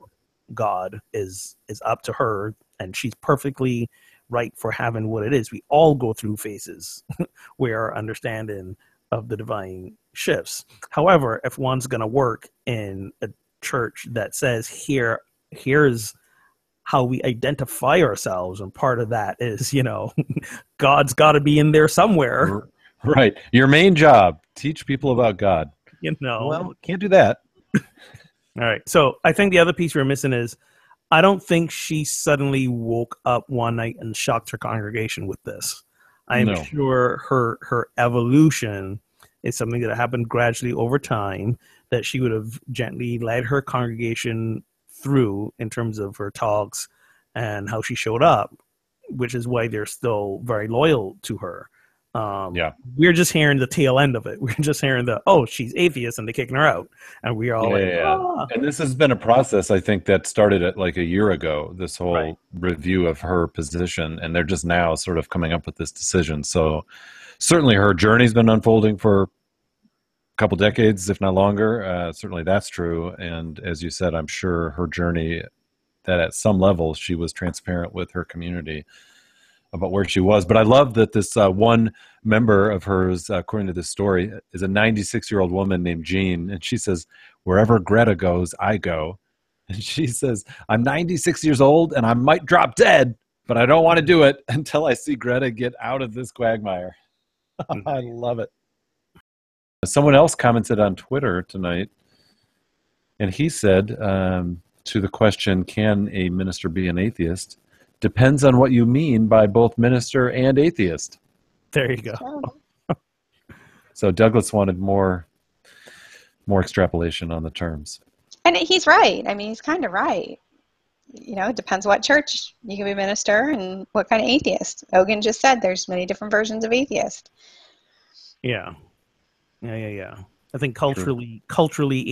God is up to her, and she's perfectly right for having what it is. We all go through phases where our understanding of the divine shifts. However, if one's going to work in a church that says here's how we identify ourselves, and part of that is, you know, God's got to be in there somewhere. Right. Your main job, teach people about God. You know. Well, can't do that. All right. So I think the other piece we're missing is, I don't think she suddenly woke up one night and shocked her congregation with this. I'm sure her evolution is something that happened gradually over time, that she would have gently led her congregation through in terms of her talks and how she showed up, which is why they're still very loyal to her. We're just hearing the tail end of it. We're just hearing the, oh, she's atheist and they're kicking her out. And we're all ah. And this has been a process, I think, that started at like a year ago, this whole review of her position. And they're just now sort of coming up with this decision. So certainly her journey's been unfolding for a couple decades, if not longer. Certainly that's true. And as you said, I'm sure her journey, that at some level she was transparent with her community about where she was. But I love that this one member of hers, according to this story, is a 96-year-old woman named Jean. And she says, wherever Greta goes, I go. And she says, I'm 96 years old and I might drop dead, but I don't want to do it until I see Greta get out of this quagmire. I love it. Someone else commented on Twitter tonight, and he said to the question, can a minister be an atheist? Depends on what you mean by both minister and atheist. There you go. So Douglas wanted more extrapolation on the terms. And he's right. I mean, he's kind of right. You know, it depends what church you can be minister and what kind of atheist. Hoegaarden just said there's many different versions of atheist. Yeah. I think culturally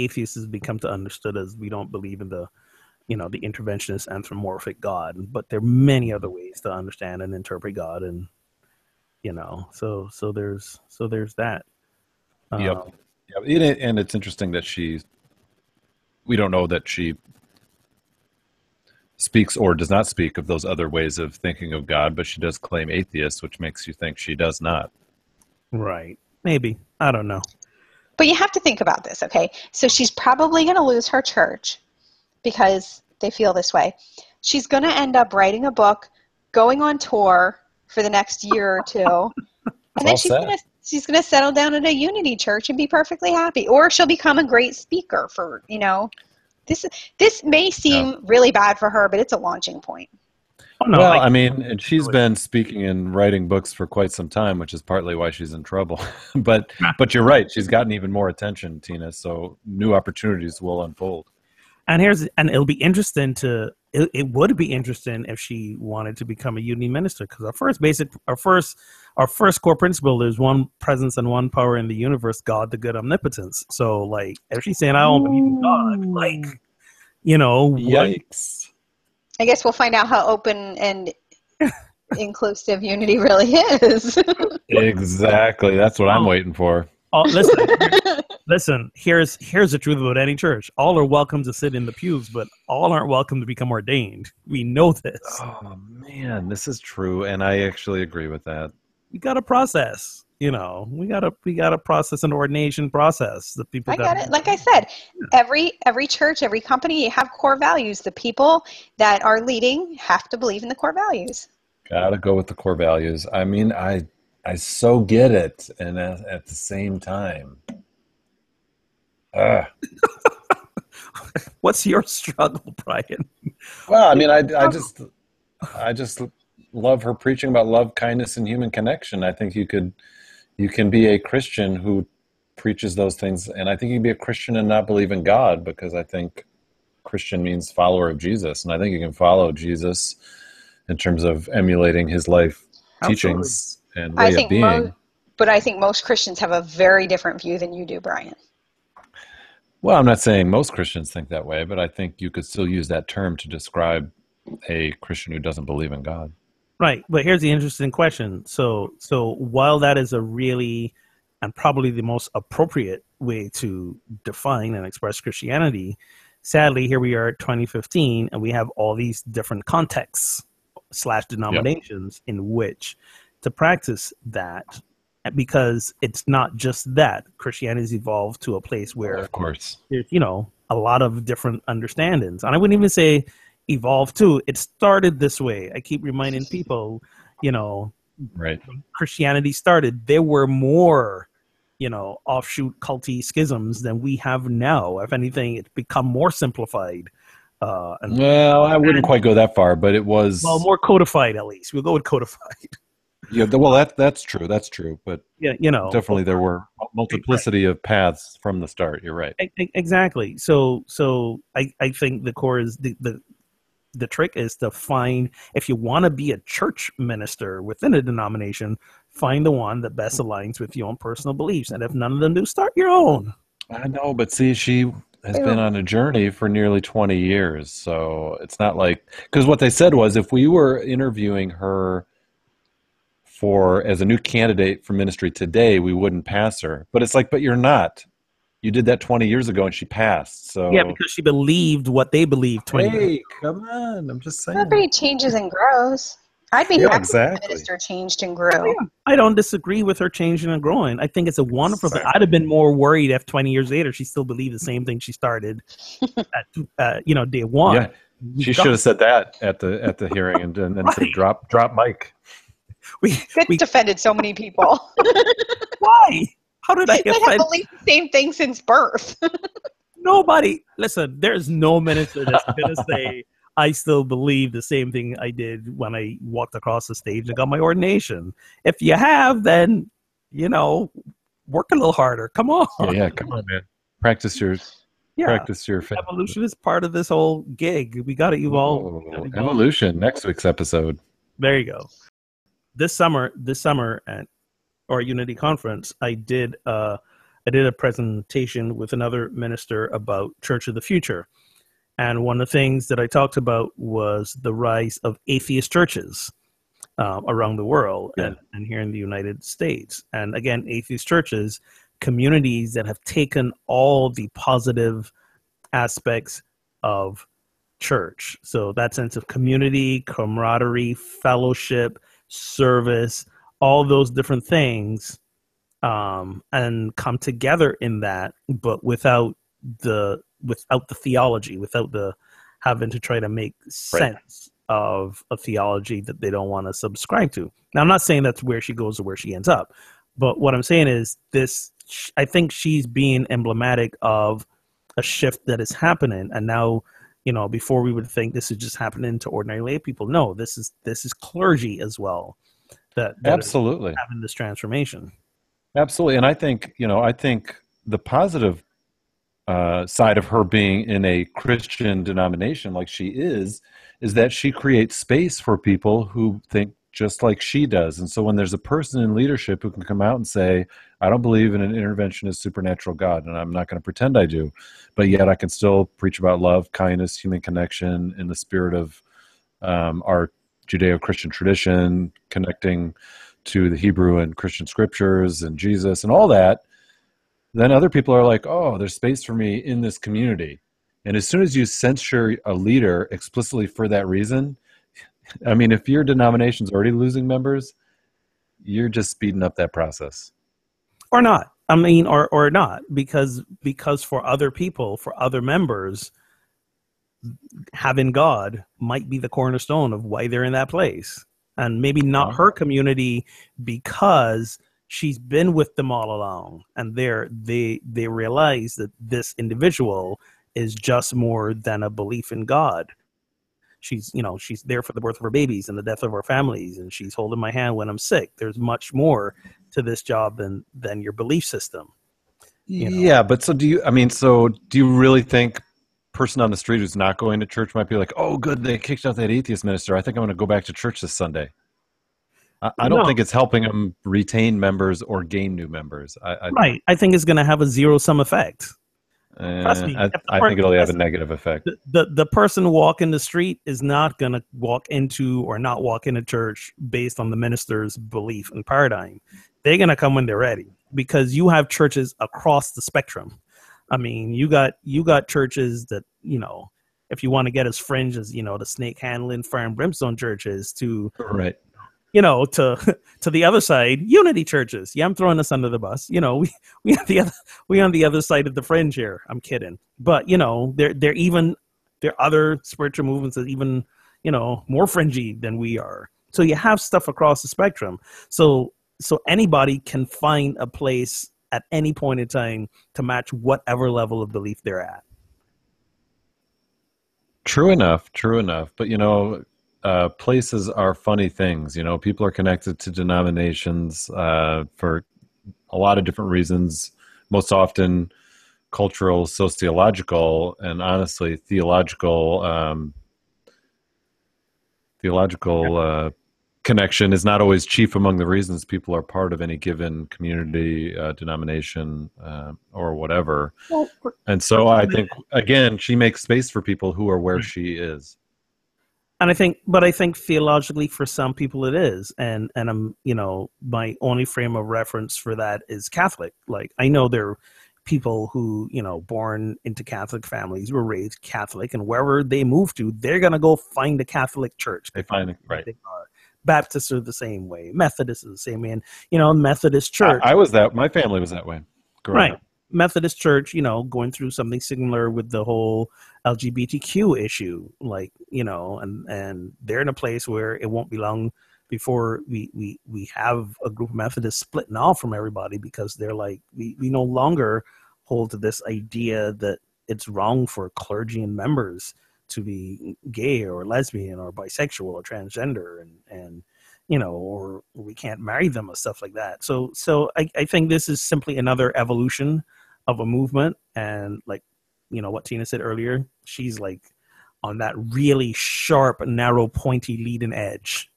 atheist has become to understood as we don't believe in the the interventionist anthropomorphic God, but there are many other ways to understand and interpret God. And, so there's that. Yep. And it's interesting that we don't know that she speaks or does not speak of those other ways of thinking of God, but she does claim atheist, which makes you think she does not. Right. Maybe. I don't know. But you have to think about this. Okay. So she's probably going to lose her church because they feel this way. She's going to end up writing a book, going on tour for the next year or two, and then she's going to settle down at a unity church and be perfectly happy. Or she'll become a great speaker for, this may seem really bad for her, but it's a launching point. Oh, no, well, I mean, and she's been speaking and writing books for quite some time, which is partly why she's in trouble. but you're right. She's gotten even more attention, Tina, so new opportunities will unfold. And it'll be interesting it would be interesting if she wanted to become a unity minister, because our first core principle is one presence and one power in the universe, God, the good omnipotence. So like, if she's saying I don't believe in God, like, yikes. I guess we'll find out how open and inclusive unity really is. Exactly. That's what I'm waiting for. Oh, listen. Here's the truth about any church. All are welcome to sit in the pews, but all aren't welcome to become ordained. We know this. Oh man, this is true, and I actually agree with that. We got a process, We got a process, an ordination process. The people. I got it. Like I said, every church, every company, you have core values. The people that are leading have to believe in the core values. Gotta go with the core values. I mean, I so get it, and at the same time, what's your struggle, Brian? Well, I mean, I just love her preaching about love, kindness, and human connection. I think you can be a Christian who preaches those things, and I think you can be a Christian and not believe in God, because I think Christian means follower of Jesus, and I think you can follow Jesus in terms of emulating his life teachings. I think, but I think most Christians have a very different view than you do, Brian. Well, I'm not saying most Christians think that way, but I think you could still use that term to describe a Christian who doesn't believe in God. Right, but here's the interesting question. So while that is a really and probably the most appropriate way to define and express Christianity, sadly, here we are at 2015, and we have all these different contexts / denominations in which to practice that, because it's not just that Christianity's evolved to a place where, of course, there's a lot of different understandings, and I wouldn't even say evolved to. It started this way. I keep reminding people, right? When Christianity started, there were more, offshoot culty schisms than we have now. If anything, it's become more simplified. I wouldn't quite go that far, but it was more codified at least. We'll go with codified. Yeah, well, that's true, but definitely there were multiplicity of paths from the start. You're right. Exactly. So I think the core is the the trick is to find, if you want to be a church minister within a denomination, find the one that best aligns with your own personal beliefs. And if none of them do, start your own. I know, but see, she has been on a journey for nearly 20 years. So it's not like, because what they said was if we were interviewing her for as a new candidate for ministry today, we wouldn't pass her. But it's like, but you're not. You did that 20 years ago and she passed. So yeah, because she believed what they believed 20 years ago. Hey, come on. I'm just saying. Everybody changes and grows. I'd be happy if the minister changed and grew. Yeah. I don't disagree with her changing and growing. I think it's a wonderful thing. I'd have been more worried if 20 years later she still believed the same thing she started at day one. Yeah. She should have said that at the hearing and right. Said, drop mic. We defended so many people. Why? How did I offend? Have believed the same thing since birth. Nobody. Listen, there's no minister that's going to say, I still believe the same thing I did when I walked across the stage and got my ordination. If you have, then, work a little harder. Come on. Yeah, come on, man. Practice your faith. Evolution is part of this whole gig. We got to evolve. Evolution, next week's episode. There you go. This summer at our Unity Conference, I did a presentation with another minister about Church of the Future. And one of the things that I talked about was the rise of atheist churches around the world and here in the United States. And again, atheist churches, communities that have taken all the positive aspects of church. So that sense of community, camaraderie, fellowship, service, all those different things, and come together in that, but without the theology, without the having to try to make sense of a theology that they don't want to subscribe to. Now, I'm not saying that's where she goes or where she ends up, but what I'm saying is this, I think she's being emblematic of a shift that is happening. And now, before we would think this is just happening to ordinary lay people. No, this is clergy as well that absolutely are having this transformation. Absolutely. And I think the positive side of her being in a Christian denomination like she is that she creates space for people who think just like she does. And so when there's a person in leadership who can come out and say, I don't believe in an interventionist supernatural God, and I'm not going to pretend I do, but yet I can still preach about love, kindness, human connection in the spirit of our Judeo-Christian tradition, connecting to the Hebrew and Christian scriptures and Jesus and all that, then other people are like, oh, there's space for me in this community. And as soon as you censure a leader explicitly for that reason, I mean, if your denomination's already losing members, you're just speeding up that process. Or not. I mean, or not, because for other people, for other members, having God might be the cornerstone of why they're in that place. And maybe not her community, because she's been with them all along, and they realize that this individual is just more than a belief in God. She's there for the birth of her babies and the death of her families, and she's holding my hand when I'm sick. There's much more to this job than your belief system. Yeah, but do you really think person on the street who's not going to church might be like, oh, good, they kicked out that atheist minister. I think I'm going to go back to church this Sunday. I don't think it's helping them retain members or gain new members. Right. I think it's going to have a zero-sum effect. I think it'll have a negative effect. The person walking the street is not going to walk into or not walk into church based on the minister's belief and paradigm. They're going to come when they're ready, because you have churches across the spectrum. I mean, you got churches that, if you want to get as fringe as, the snake handling fire and brimstone churches to... Right. To the other side, unity churches. Yeah, I'm throwing us under the bus. We on the other side of the fringe here. I'm kidding, but there are other spiritual movements that even more fringy than we are. So you have stuff across the spectrum. So anybody can find a place at any point in time to match whatever level of belief they're at. True enough. But places are funny things. People are connected to denominations for a lot of different reasons, most often cultural, sociological, and honestly theological theological connection is not always chief among the reasons people are part of any given community, denomination, or whatever. And so I think, again, she makes space for people who are where she is. And I think, but I think theologically for some people it is. And I'm, you know, my only frame of reference for that is Catholic. Like, I know there are people who, you know, born into Catholic families, were raised Catholic, and wherever they move to, they're going to go find a Catholic church. They find it, right. They are. Baptists are the same way. Methodists are the same way. And, you know, Methodist church. I was that. My family was that way. Right. Up. Methodist church, you know, going through something similar with the whole LGBTQ issue, like, you know, and they're in a place where it won't be long before we have a group of Methodists splitting off from everybody because they're like, we no longer hold to this idea that it's wrong for clergy and members to be gay or lesbian or bisexual or transgender, and you know, or we can't marry them or stuff like that. So I think this is simply another evolution of a movement. And like, you know, what Tina said earlier, she's like on that really sharp, narrow, pointy leading edge,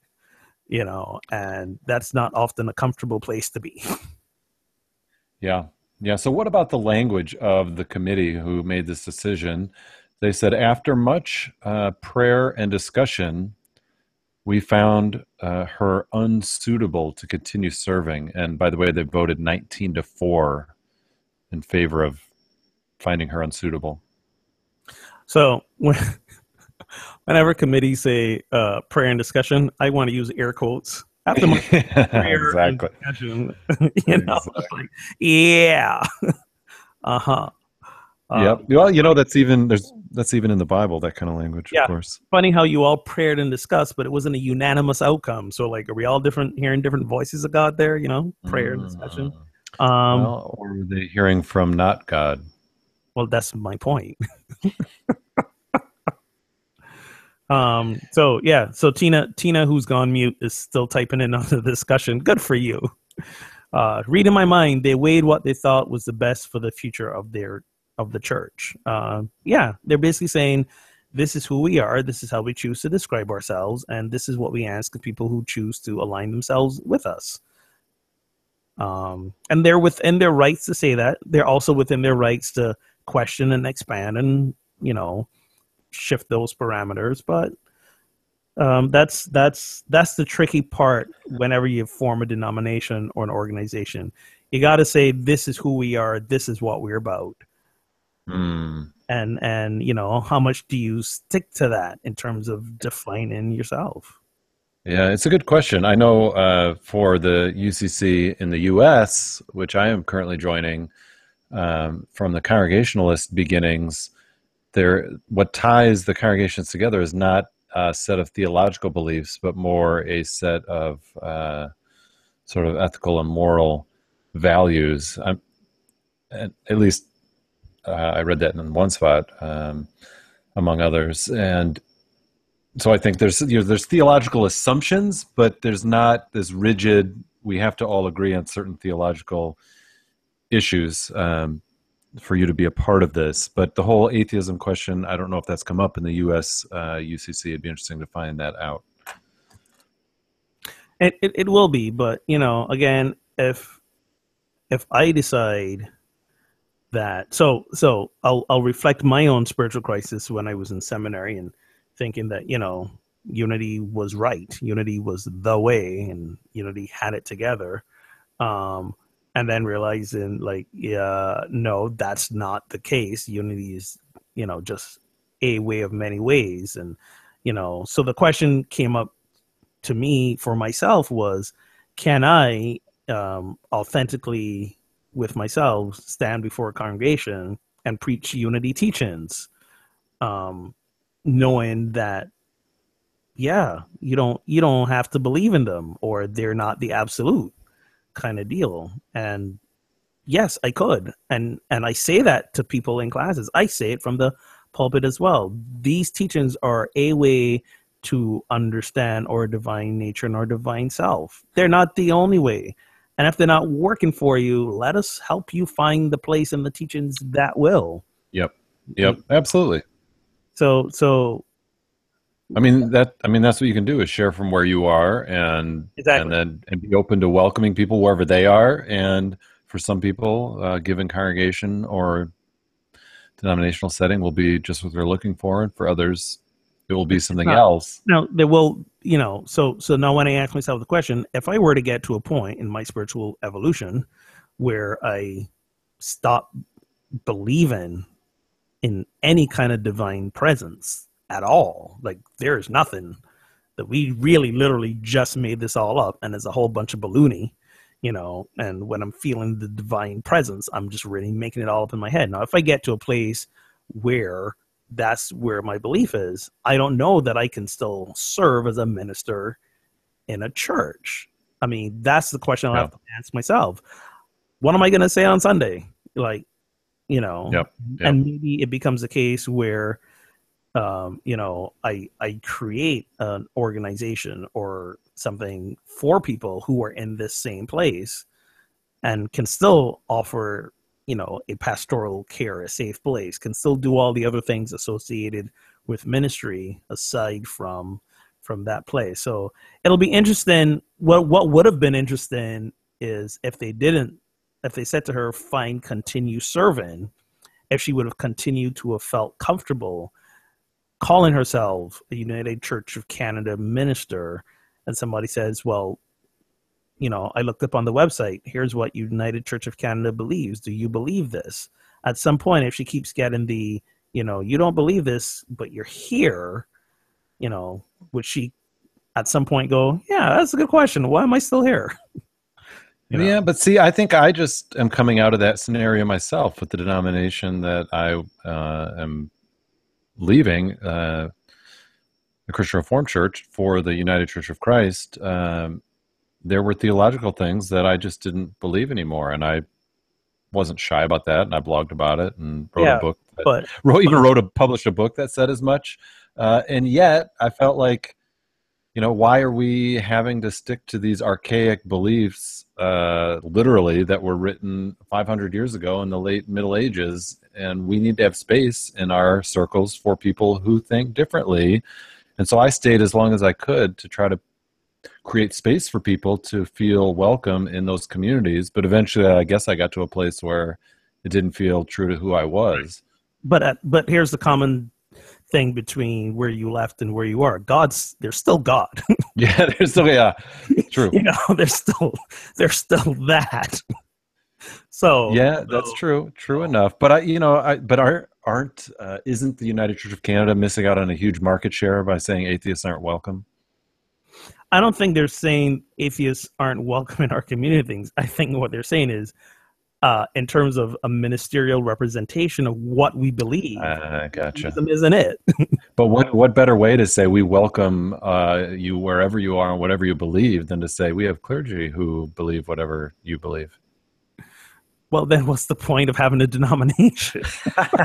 you know, and that's not often a comfortable place to be. Yeah. Yeah. So what about the language of the committee who made this decision? They said, after much prayer and discussion, we found her unsuitable to continue serving. And by the way, they voted 19-4 in favor of finding her unsuitable. So whenever committees say prayer and discussion, I want to use air quotes. After much prayer exactly. and discussion, you know, exactly. Like, yeah. Uh-huh. Yep. Well, you know, that's even in the Bible, that kind of language, yeah. Of course. Funny how you all prayed and discussed, but it wasn't a unanimous outcome. So, like, are we all hearing different voices of God there? You know, prayer and discussion. Well, or were they hearing from not God? Well, that's my point. So yeah. So Tina, who's gone mute, is still typing in on the discussion. Good for you. Reading my mind, they weighed what they thought was the best for the future of their. Of the church. Yeah, they're basically saying, this is who we are, this is how we choose to describe ourselves, and this is what we ask of people who choose to align themselves with us. And they're within their rights to say that. They're also within their rights to question and expand and, you know, shift those parameters. But that's the tricky part whenever you form a denomination or an organization. You got to say, this is who we are, this is what we're about. Mm. And you know, how much do you stick to that in terms of defining yourself? Yeah, it's a good question. I know for the UCC in the U.S., which I am currently joining, from the Congregationalist beginnings, what ties the congregations together is not a set of theological beliefs, but more a set of sort of ethical and moral values. At least. I read that in one spot, among others, and so I think there's theological assumptions, but there's not this rigid. We have to all agree on certain theological issues for you to be a part of this. But the whole atheism question, I don't know if that's come up in the U.S. UCC. It'd be interesting to find that out. It will be, but you know, again, if I decide. That so I'll reflect my own spiritual crisis when I was in seminary and thinking that, you know, unity was right, unity was the way, and unity had it together, and then realizing, like, yeah, no, that's not the case. Unity is, you know, just a way of many ways. And, you know, so the question came up to me for myself was, can I authentically with myself stand before a congregation and preach unity teach-ins, knowing that, yeah, you don't have to believe in them, or they're not the absolute kind of deal. And yes, I could. And I say that to people in classes. I say it from the pulpit as well. These teach-ins are a way to understand our divine nature and our divine self. They're not the only way. And if they're not working for you, let us help you find the place in the teachings that will. Yep. Absolutely. So I mean that's what you can do, is share from where you are, and exactly. and be open to welcoming people wherever they are. And for some people, given congregation or denominational setting will be just what they're looking for, and for others it will be something else. No, they will, you know. So now when I ask myself the question, if I were to get to a point in my spiritual evolution where I stop believing in any kind of divine presence at all, like there is nothing, that we really literally just made this all up, and there's a whole bunch of baloney, you know, and when I'm feeling the divine presence, I'm just really making it all up in my head. Now, if I get to a place where that's where my belief is, I don't know that I can still serve as a minister in a church. I mean, that's the question I have to ask myself. What am I going to say on Sunday? Like, you know, and maybe it becomes a case where, you know, I create an organization or something for people who are in this same place and can still offer, you know, a pastoral care, a safe place, can still do all the other things associated with ministry aside from that place. So it'll be interesting. What would have been interesting is if they didn't, if they said to her, fine, continue serving, if she would have continued to have felt comfortable calling herself a United Church of Canada minister, and somebody says, well, you know, I looked up on the website, here's what United Church of Canada believes. Do you believe this? At some point, if she keeps getting the, you know, you don't believe this, but you're here, you know, would she at some point go, yeah, that's a good question. Why am I still here? Yeah, but see, I think I just am coming out of that scenario myself with the denomination that I am leaving, the Christian Reformed Church for the United Church of Christ. There were theological things that I just didn't believe anymore, and I wasn't shy about that, and I blogged about it and wrote a book. Published a book that said as much, and yet I felt like, you know, why are we having to stick to these archaic beliefs, literally, that were written 500 years ago in the late Middle Ages, and we need to have space in our circles for people who think differently. And so I stayed as long as I could to try to create space for people to feel welcome in those communities. But eventually, I guess I got to a place where it didn't feel true to who I was. But here's the common thing between where you left and where you are. There's still God. True. You know, there's still that. So yeah, that's true. True enough. But isn't the United Church of Canada missing out on a huge market share by saying atheists aren't welcome? I don't think they're saying atheists aren't welcome in our community things. I think what they're saying is, in terms of a ministerial representation of what we believe, gotcha. Isn't it? But what better way to say we welcome you wherever you are and whatever you believe than to say we have clergy who believe whatever you believe? Well, then what's the point of having a denomination?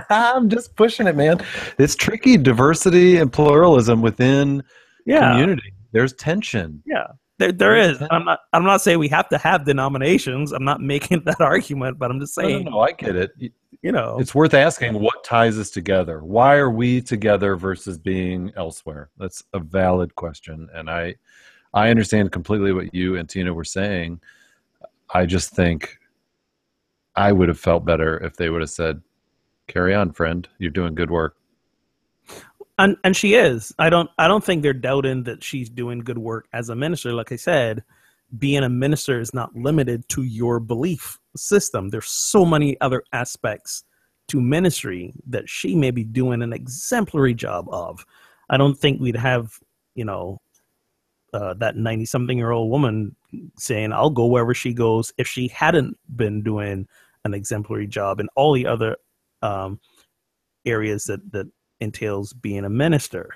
I'm just pushing it, man. It's tricky, diversity and pluralism within community. There's tension. Yeah, there is. Tension. I'm not saying we have to have denominations. I'm not making that argument, but I'm just saying. No, I get it. You know, it's worth asking what ties us together. Why are we together versus being elsewhere? That's a valid question, and I understand completely what you and Tina were saying. I just think I would have felt better if they would have said, "Carry on, friend. You're doing good work." And she is. I don't think they're doubting that she's doing good work as a minister. Like I said, being a minister is not limited to your belief system. There's so many other aspects to ministry that she may be doing an exemplary job of. I don't think we'd have, you know, that 90-something-year-old woman saying, I'll go wherever she goes, if she hadn't been doing an exemplary job in all the other areas that entails being a minister.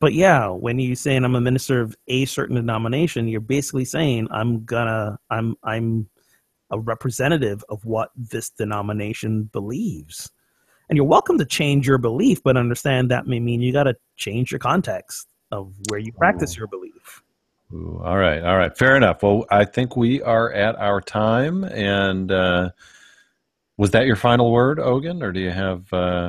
But yeah, when you're saying I'm a minister of a certain denomination, you're basically saying I'm a representative of what this denomination believes. And you're welcome to change your belief, but understand that may mean you got to change your context of where you practice your belief. Ooh, all right, fair enough. Well, I think we are at our time, and was that your final word, Hoegaarden, or do you have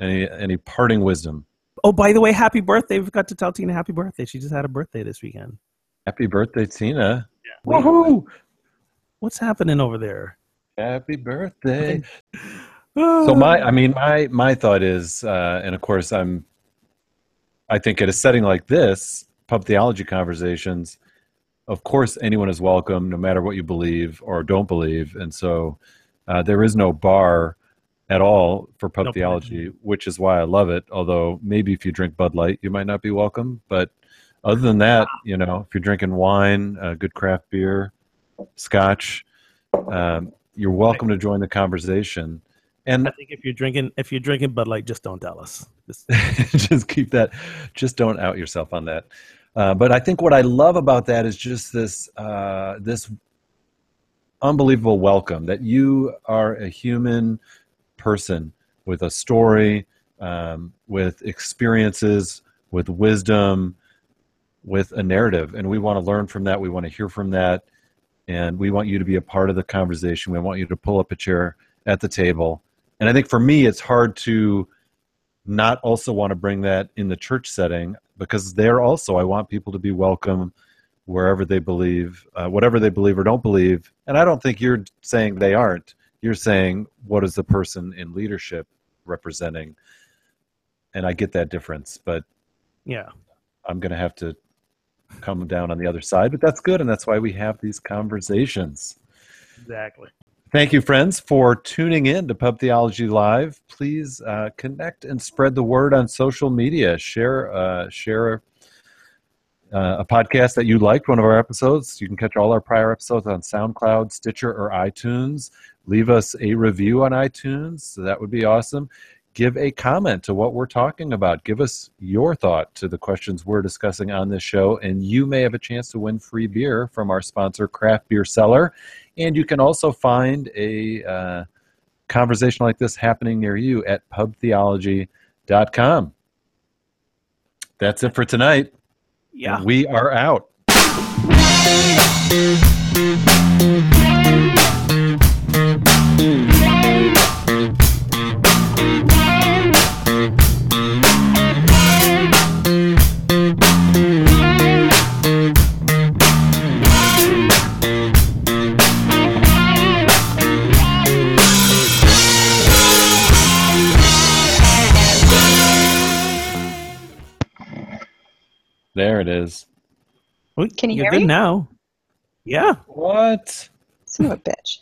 any parting wisdom? Oh, by the way, happy birthday. We forgot to tell Tina happy birthday. She just had a birthday this weekend. Happy birthday, Tina. Yeah. Woohoo! What's happening over there? Happy birthday. So my thought is, and of course I think at a setting like this, Pub Theology Conversations, of course anyone is welcome, no matter what you believe or don't believe. And so there is no bar at all for Pub Theology, which is why I love it. Although maybe if you drink Bud Light, you might not be welcome. But other than that, you know, if you're drinking wine, good craft beer, scotch, you're welcome to join the conversation. And I think if you're drinking Bud Light, just don't tell us. Just keep that. Just don't out yourself on that. But I think what I love about that is just this this unbelievable welcome that you are a human person with a story, with experiences, with wisdom, with a narrative. And we want to learn from that. We want to hear from that. And we want you to be a part of the conversation. We want you to pull up a chair at the table. And I think for me, it's hard to not also want to bring that in the church setting, because there also I want people to be welcome wherever they believe, whatever they believe or don't believe. And I don't think you're saying they aren't. You're saying, what is the person in leadership representing? And I get that difference, but yeah, I'm going to have to come down on the other side, but that's good. And that's why we have these conversations. Exactly. Thank you, friends, for tuning in to Pub Theology Live. Please connect and spread the word on social media. Share a podcast that you liked, one of our episodes. You can catch all our prior episodes on SoundCloud, Stitcher, or iTunes. Leave us a review on iTunes. So that would be awesome. Give a comment to what we're talking about. Give us your thought to the questions we're discussing on this show, and you may have a chance to win free beer from our sponsor, Craft Beer Cellar. And you can also find a conversation like this happening near you at pubtheology.com. That's it for tonight. Yeah. We are out. There it is. Can you hear me now? Yeah. What? Son of a bitch.